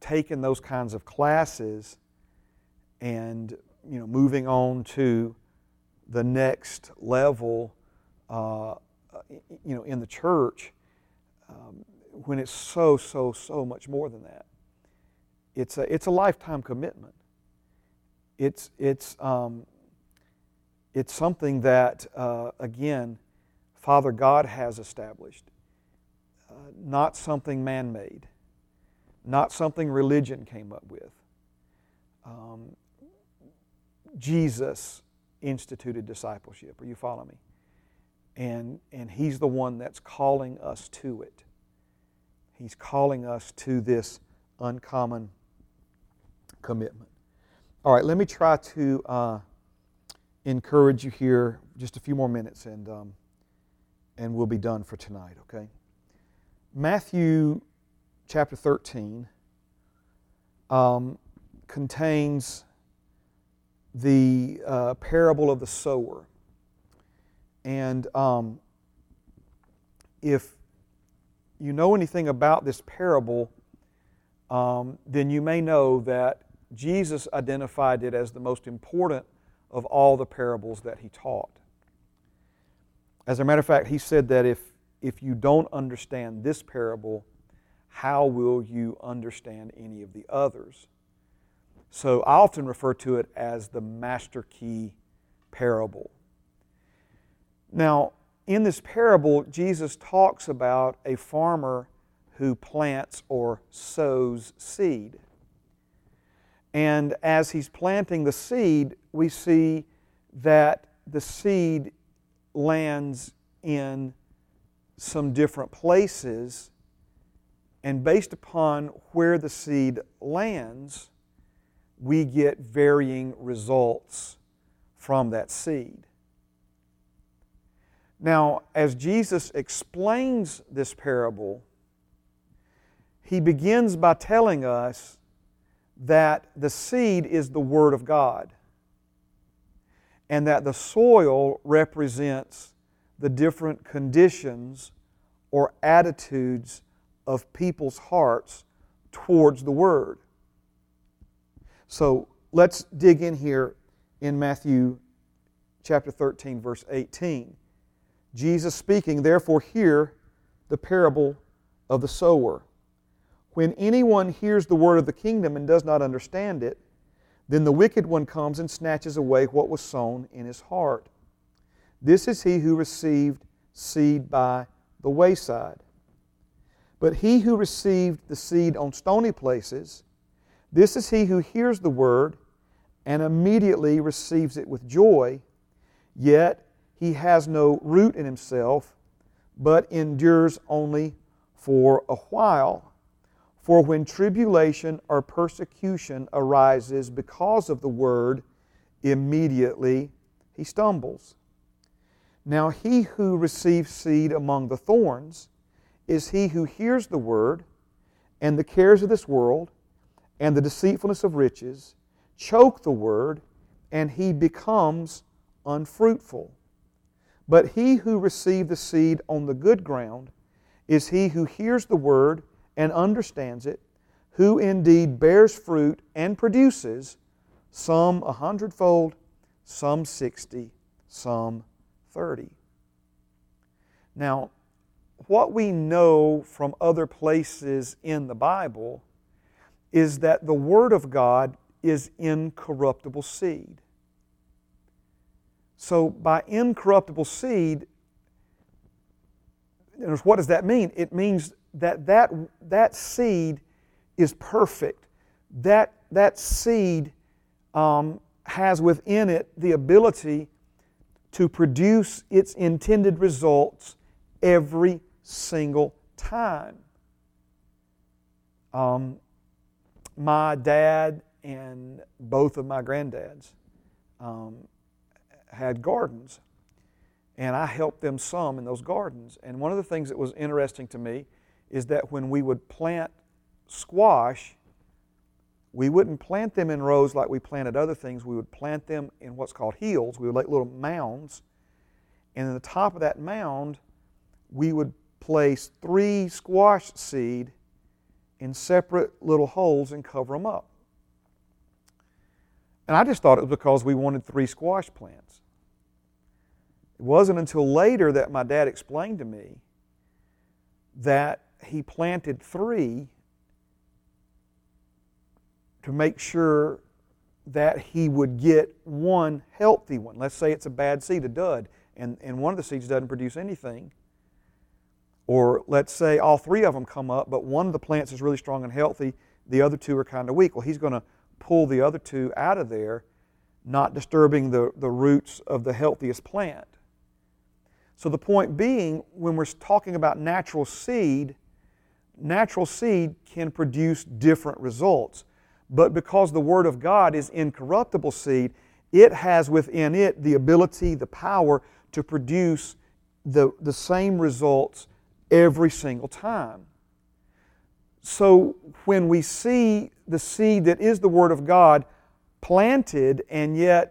taking those kinds of classes and, you know, moving on to the next level, you know, in the church, when it's so much more than that. It's a lifetime commitment. It's something that, again, Father God has established, not something man-made, not something religion came up with. Jesus instituted discipleship. Are you following me? And He's the one that's calling us to it. He's calling us to this uncommon commitment. All right, let me try to encourage you here just a few more minutes, and we'll be done for tonight, okay? Matthew chapter 13 contains the parable of the sower. And if you know anything about this parable, then you may know that Jesus identified it as the most important of all the parables that He taught. As a matter of fact, He said that if you don't understand this parable, how will you understand any of the others? So I often refer to it as the master key parable. Now, in this parable, Jesus talks about a farmer who plants or sows seed. And as he's planting the seed, we see that the seed lands in some different places. And based upon where the seed lands, we get varying results from that seed. Now, as Jesus explains this parable, He begins by telling us that the seed is the Word of God, and that the soil represents the different conditions or attitudes of people's hearts towards the Word. So let's dig in here in Matthew chapter 13, verse 18. Jesus speaking, "Therefore hear the parable of the sower. When anyone hears the word of the kingdom and does not understand it, then the wicked one comes and snatches away what was sown in his heart. This is he who received seed by the wayside. But he who received the seed on stony places, this is he who hears the word and immediately receives it with joy, yet he has no root in himself, but endures only for a while. For when tribulation or persecution arises because of the word, immediately he stumbles. Now he who receives seed among the thorns is he who hears the word, and the cares of this world and the deceitfulness of riches choke the word, and he becomes unfruitful. But he who received the seed on the good ground is he who hears the word and understands it, who indeed bears fruit and produces, some 100-fold, some 60, some 30. Now, what we know from other places in the Bible is that the Word of God is incorruptible seed. So by incorruptible seed, what does that mean? It means that seed is perfect. That seed has within it the ability to produce its intended results every single time. My dad and both of my granddads had gardens, and I helped them some in those gardens. And one of the things that was interesting to me is that when we would plant squash, we wouldn't plant them in rows like we planted other things. We would plant them in what's called hills. We would make little mounds, and in the top of that mound, we would place 3 squash seed in separate little holes and cover them up. And I just thought it was because we wanted 3 squash plants. It wasn't until later that my dad explained to me that he planted 3 to make sure that he would get 1 healthy one. Let's say it's a bad seed, a dud, and one of the seeds doesn't produce anything. Or let's say all 3 of them come up, but one of the plants is really strong and healthy, the other 2 are kind of weak. Well, he's going to pull the other 2 out of there, not disturbing the roots of the healthiest plant. So the point being, when we're talking about natural seed can produce different results. But because the Word of God is incorruptible seed, it has within it the ability, the power to produce the same results every single time. So when we see the seed that is the Word of God planted and yet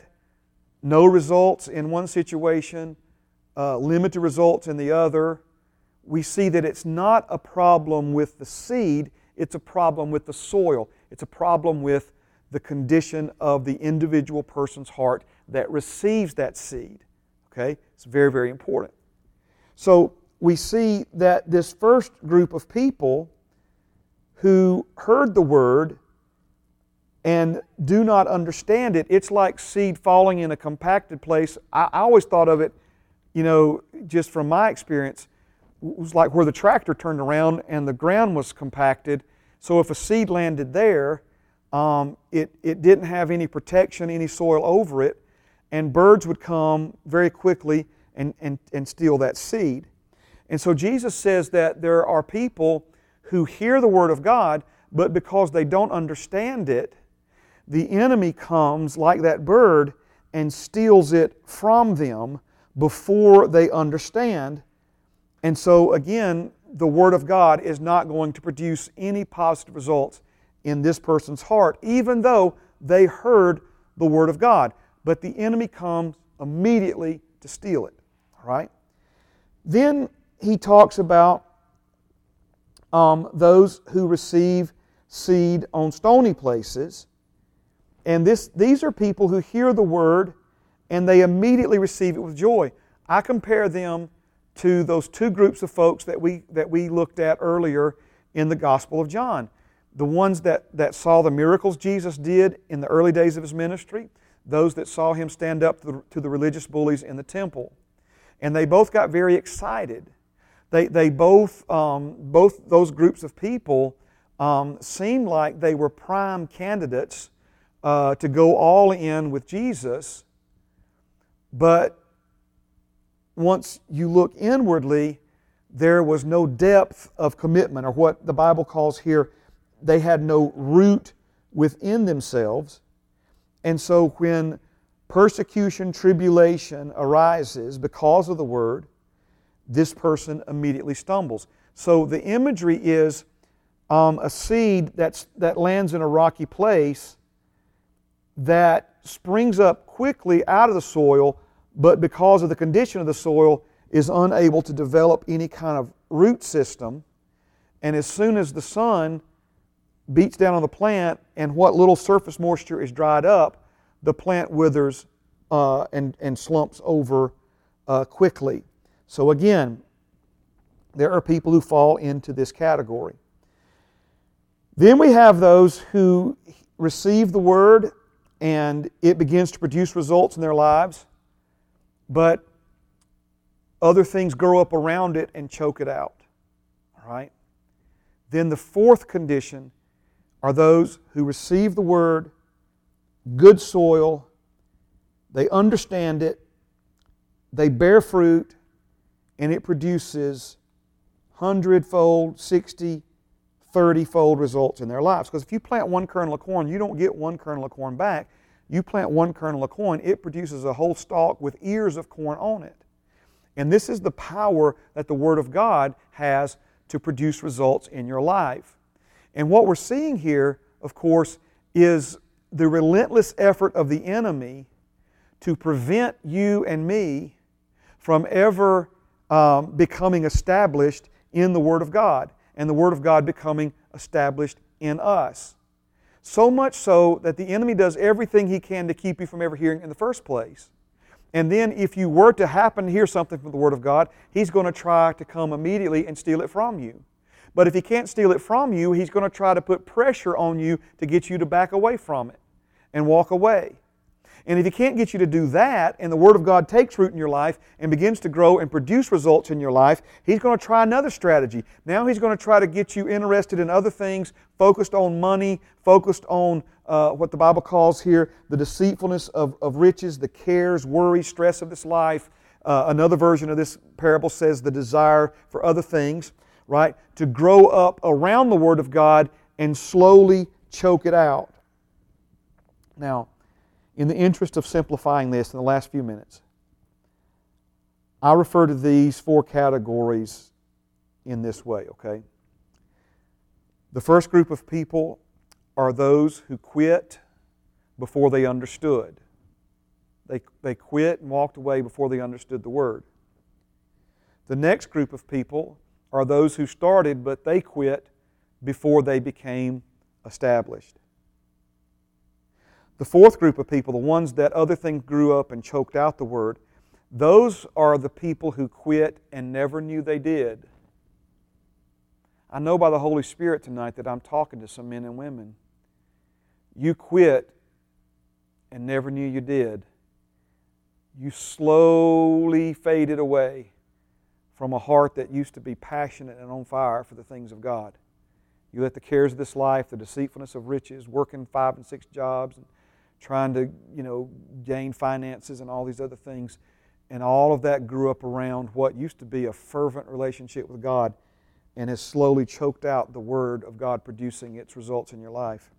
no results in one situation, limited results in the other, we see that it's not a problem with the seed, it's a problem with the soil. It's a problem with the condition of the individual person's heart that receives that seed. Okay? It's very, very important. So we see that this first group of people who heard the word and do not understand it, it's like seed falling in a compacted place. I always thought of it, just from my experience, it was like where the tractor turned around and the ground was compacted. So if a seed landed there, it didn't have any protection, any soil over it, and birds would come very quickly and steal that seed. And so Jesus says that there are people who hear the Word of God, but because they don't understand it, the enemy comes like that bird and steals it from them before they understand. And so again, the Word of God is not going to produce any positive results in this person's heart, even though they heard the Word of God. But the enemy comes immediately to steal it. All right? Then he talks about those who receive seed on stony places. And these are people who hear the Word and they immediately receive it with joy. I compare them to those 2 groups of folks that we looked at earlier in the Gospel of John. The ones that saw the miracles Jesus did in the early days of His ministry, those that saw Him stand up to the religious bullies in the temple. And they both got very excited. Both those groups of people seemed like they were prime candidates to go all in with Jesus. But once you look inwardly, there was no depth of commitment, or what the Bible calls here, they had no root within themselves. And so when persecution, tribulation arises because of the Word, this person immediately stumbles. So the imagery is a seed that lands in a rocky place that springs up quickly out of the soil, but because of the condition of the soil is unable to develop any kind of root system. And as soon as the sun beats down on the plant and what little surface moisture is dried up, the plant withers and slumps over quickly. So again, there are people who fall into this category. Then we have those who receive the Word and it begins to produce results in their lives, but other things grow up around it and choke it out. All right? Then the fourth condition are those who receive the Word, good soil, they understand it, They bear fruit, and it produces 100-fold, 60, 30-fold results in their lives. Because if you plant one kernel of corn, you don't get one kernel of corn back. You plant one kernel of corn, it produces a whole stalk with ears of corn on it. And this is the power that the Word of God has to produce results in your life. And what we're seeing here, of course, is the relentless effort of the enemy to prevent you and me from ever becoming established in the Word of God, and the Word of God becoming established in us. So much so that the enemy does everything he can to keep you from ever hearing in the first place. And then if you were to happen to hear something from the Word of God, he's going to try to come immediately and steal it from you. But if he can't steal it from you, he's going to try to put pressure on you to get you to back away from it and walk away. And if he can't get you to do that, and the Word of God takes root in your life and begins to grow and produce results in your life, he's going to try another strategy. Now he's going to try to get you interested in other things, focused on money, focused on what the Bible calls here the deceitfulness of riches, the cares, worry, stress of this life. Another version of this parable says the desire for other things, right? To grow up around the Word of God and slowly choke it out. Now, in the interest of simplifying this in the last few minutes, I refer to these four categories in this way, okay? The first group of people are those who quit before they understood. They quit and walked away before they understood the Word. The next group of people are those who started, but they quit before they became established. The fourth group of people, the ones that other things grew up and choked out the Word, those are the people who quit and never knew they did. I know by the Holy Spirit tonight that I'm talking to some men and women. You quit and never knew you did. You slowly faded away from a heart that used to be passionate and on fire for the things of God. You let the cares of this life, the deceitfulness of riches, working 5 and 6 jobs, and trying to, gain finances and all these other things. And all of that grew up around what used to be a fervent relationship with God and has slowly choked out the Word of God producing its results in your life.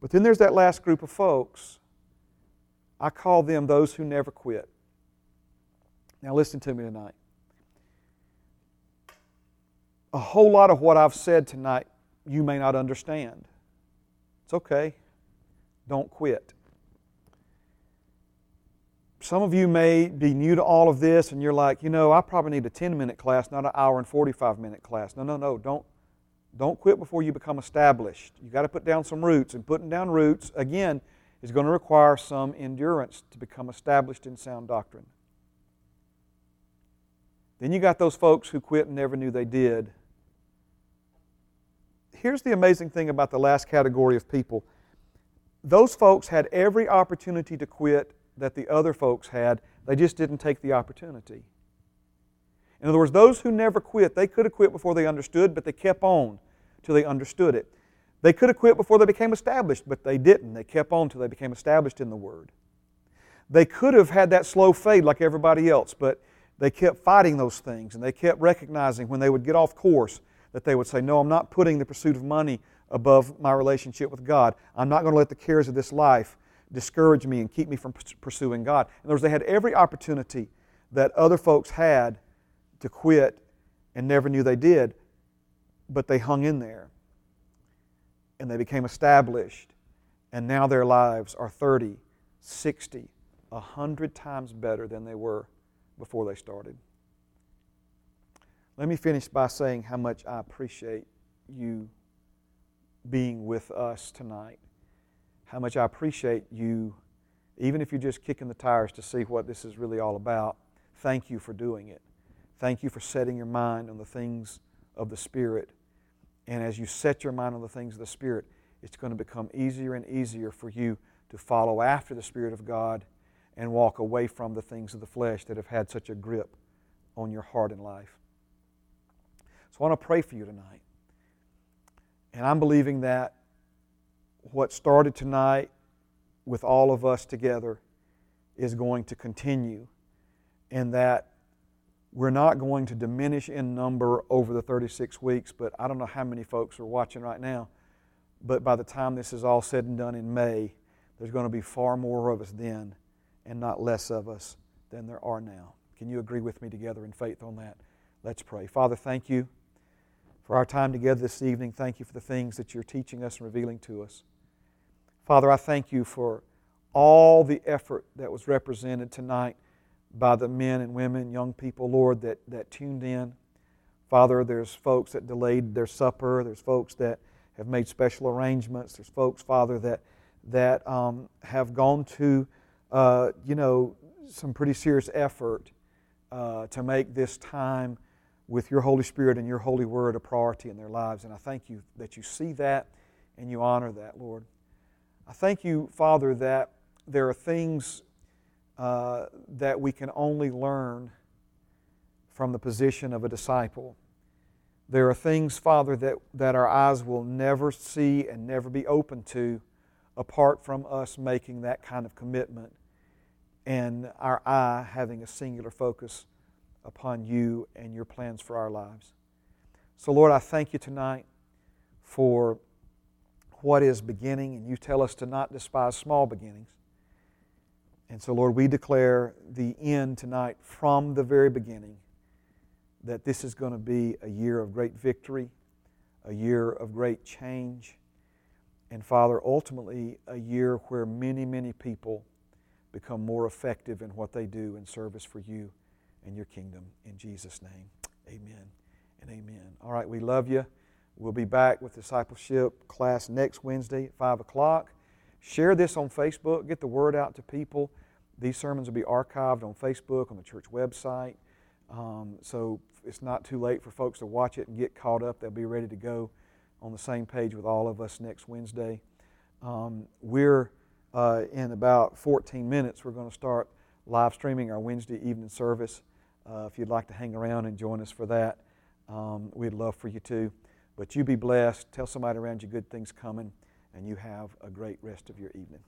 But then there's that last group of folks. I call them those who never quit. Now listen to me tonight. A whole lot of what I've said tonight you may not understand. It's okay. Don't quit. Some of you may be new to all of this and you're like, I probably need a 10-minute class, not an hour and 45-minute class. No. Don't quit before you become established. You've got to put down some roots. And putting down roots, again, is going to require some endurance to become established in sound doctrine. Then you got those folks who quit and never knew they did. Here's the amazing thing about the last category of people. Those folks had every opportunity to quit that the other folks had. They just didn't take the opportunity. In other words, those who never quit, they could have quit before they understood, but they kept on till they understood it. They could have quit before they became established, but they didn't. They kept on till they became established in the Word. They could have had that slow fade like everybody else, but they kept fighting those things, and they kept recognizing when they would get off course that they would say, no, I'm not putting the pursuit of money above my relationship with God. I'm not going to let the cares of this life discourage me and keep me from pursuing God. In other words, they had every opportunity that other folks had to quit and never knew they did, but they hung in there, and they became established, and now their lives are 30, 60, 100 times better than they were before they started. Let me finish by saying how much I appreciate you being with us tonight. How much I appreciate you, even if you're just kicking the tires to see what this is really all about. Thank you for doing it. Thank you for setting your mind on the things of the Spirit. And as you set your mind on the things of the Spirit, it's going to become easier and easier for you to follow after the Spirit of God and walk away from the things of the flesh that have had such a grip on your heart and life. So I want to pray for you tonight. And I'm believing that what started tonight with all of us together is going to continue and that we're not going to diminish in number over the 36 weeks, but I don't know how many folks are watching right now, but by the time this is all said and done in May, there's going to be far more of us then and not less of us than there are now. Can you agree with me together in faith on that? Let's pray. Father, thank you for our time together this evening. Thank you for the things that you're teaching us and revealing to us. Father, I thank you for all the effort that was represented tonight by the men and women, young people, Lord, that tuned in. Father, there's folks that delayed their supper. There's folks that have made special arrangements. There's folks, Father, that have gone to, some pretty serious effort to make this time with your Holy Spirit and your Holy Word a priority in their lives. And I thank you that you see that and you honor that, Lord. I thank you, Father, that there are things that we can only learn from the position of a disciple. There are things, Father, that our eyes will never see and never be open to apart from us making that kind of commitment and our eye having a singular focus upon you and your plans for our lives. So, Lord, I thank you tonight for what is beginning, and you tell us to not despise small beginnings. And so, Lord, we declare the end tonight from the very beginning that this is going to be a year of great victory, a year of great change, and, Father, ultimately a year where many, many people become more effective in what they do in service for you and your kingdom. In Jesus' name, amen and amen. All right, we love you. We'll be back with discipleship class next Wednesday at 5 o'clock. Share this on Facebook. Get the word out to people. These sermons will be archived on Facebook, on the church website. So it's not too late for folks to watch it and get caught up. They'll be ready to go on the same page with all of us next Wednesday. We're in about 14 minutes, we're going to start live streaming our Wednesday evening service. If you'd like to hang around and join us for that, we'd love for you to. But you be blessed. Tell somebody around you good things coming, and you have a great rest of your evening.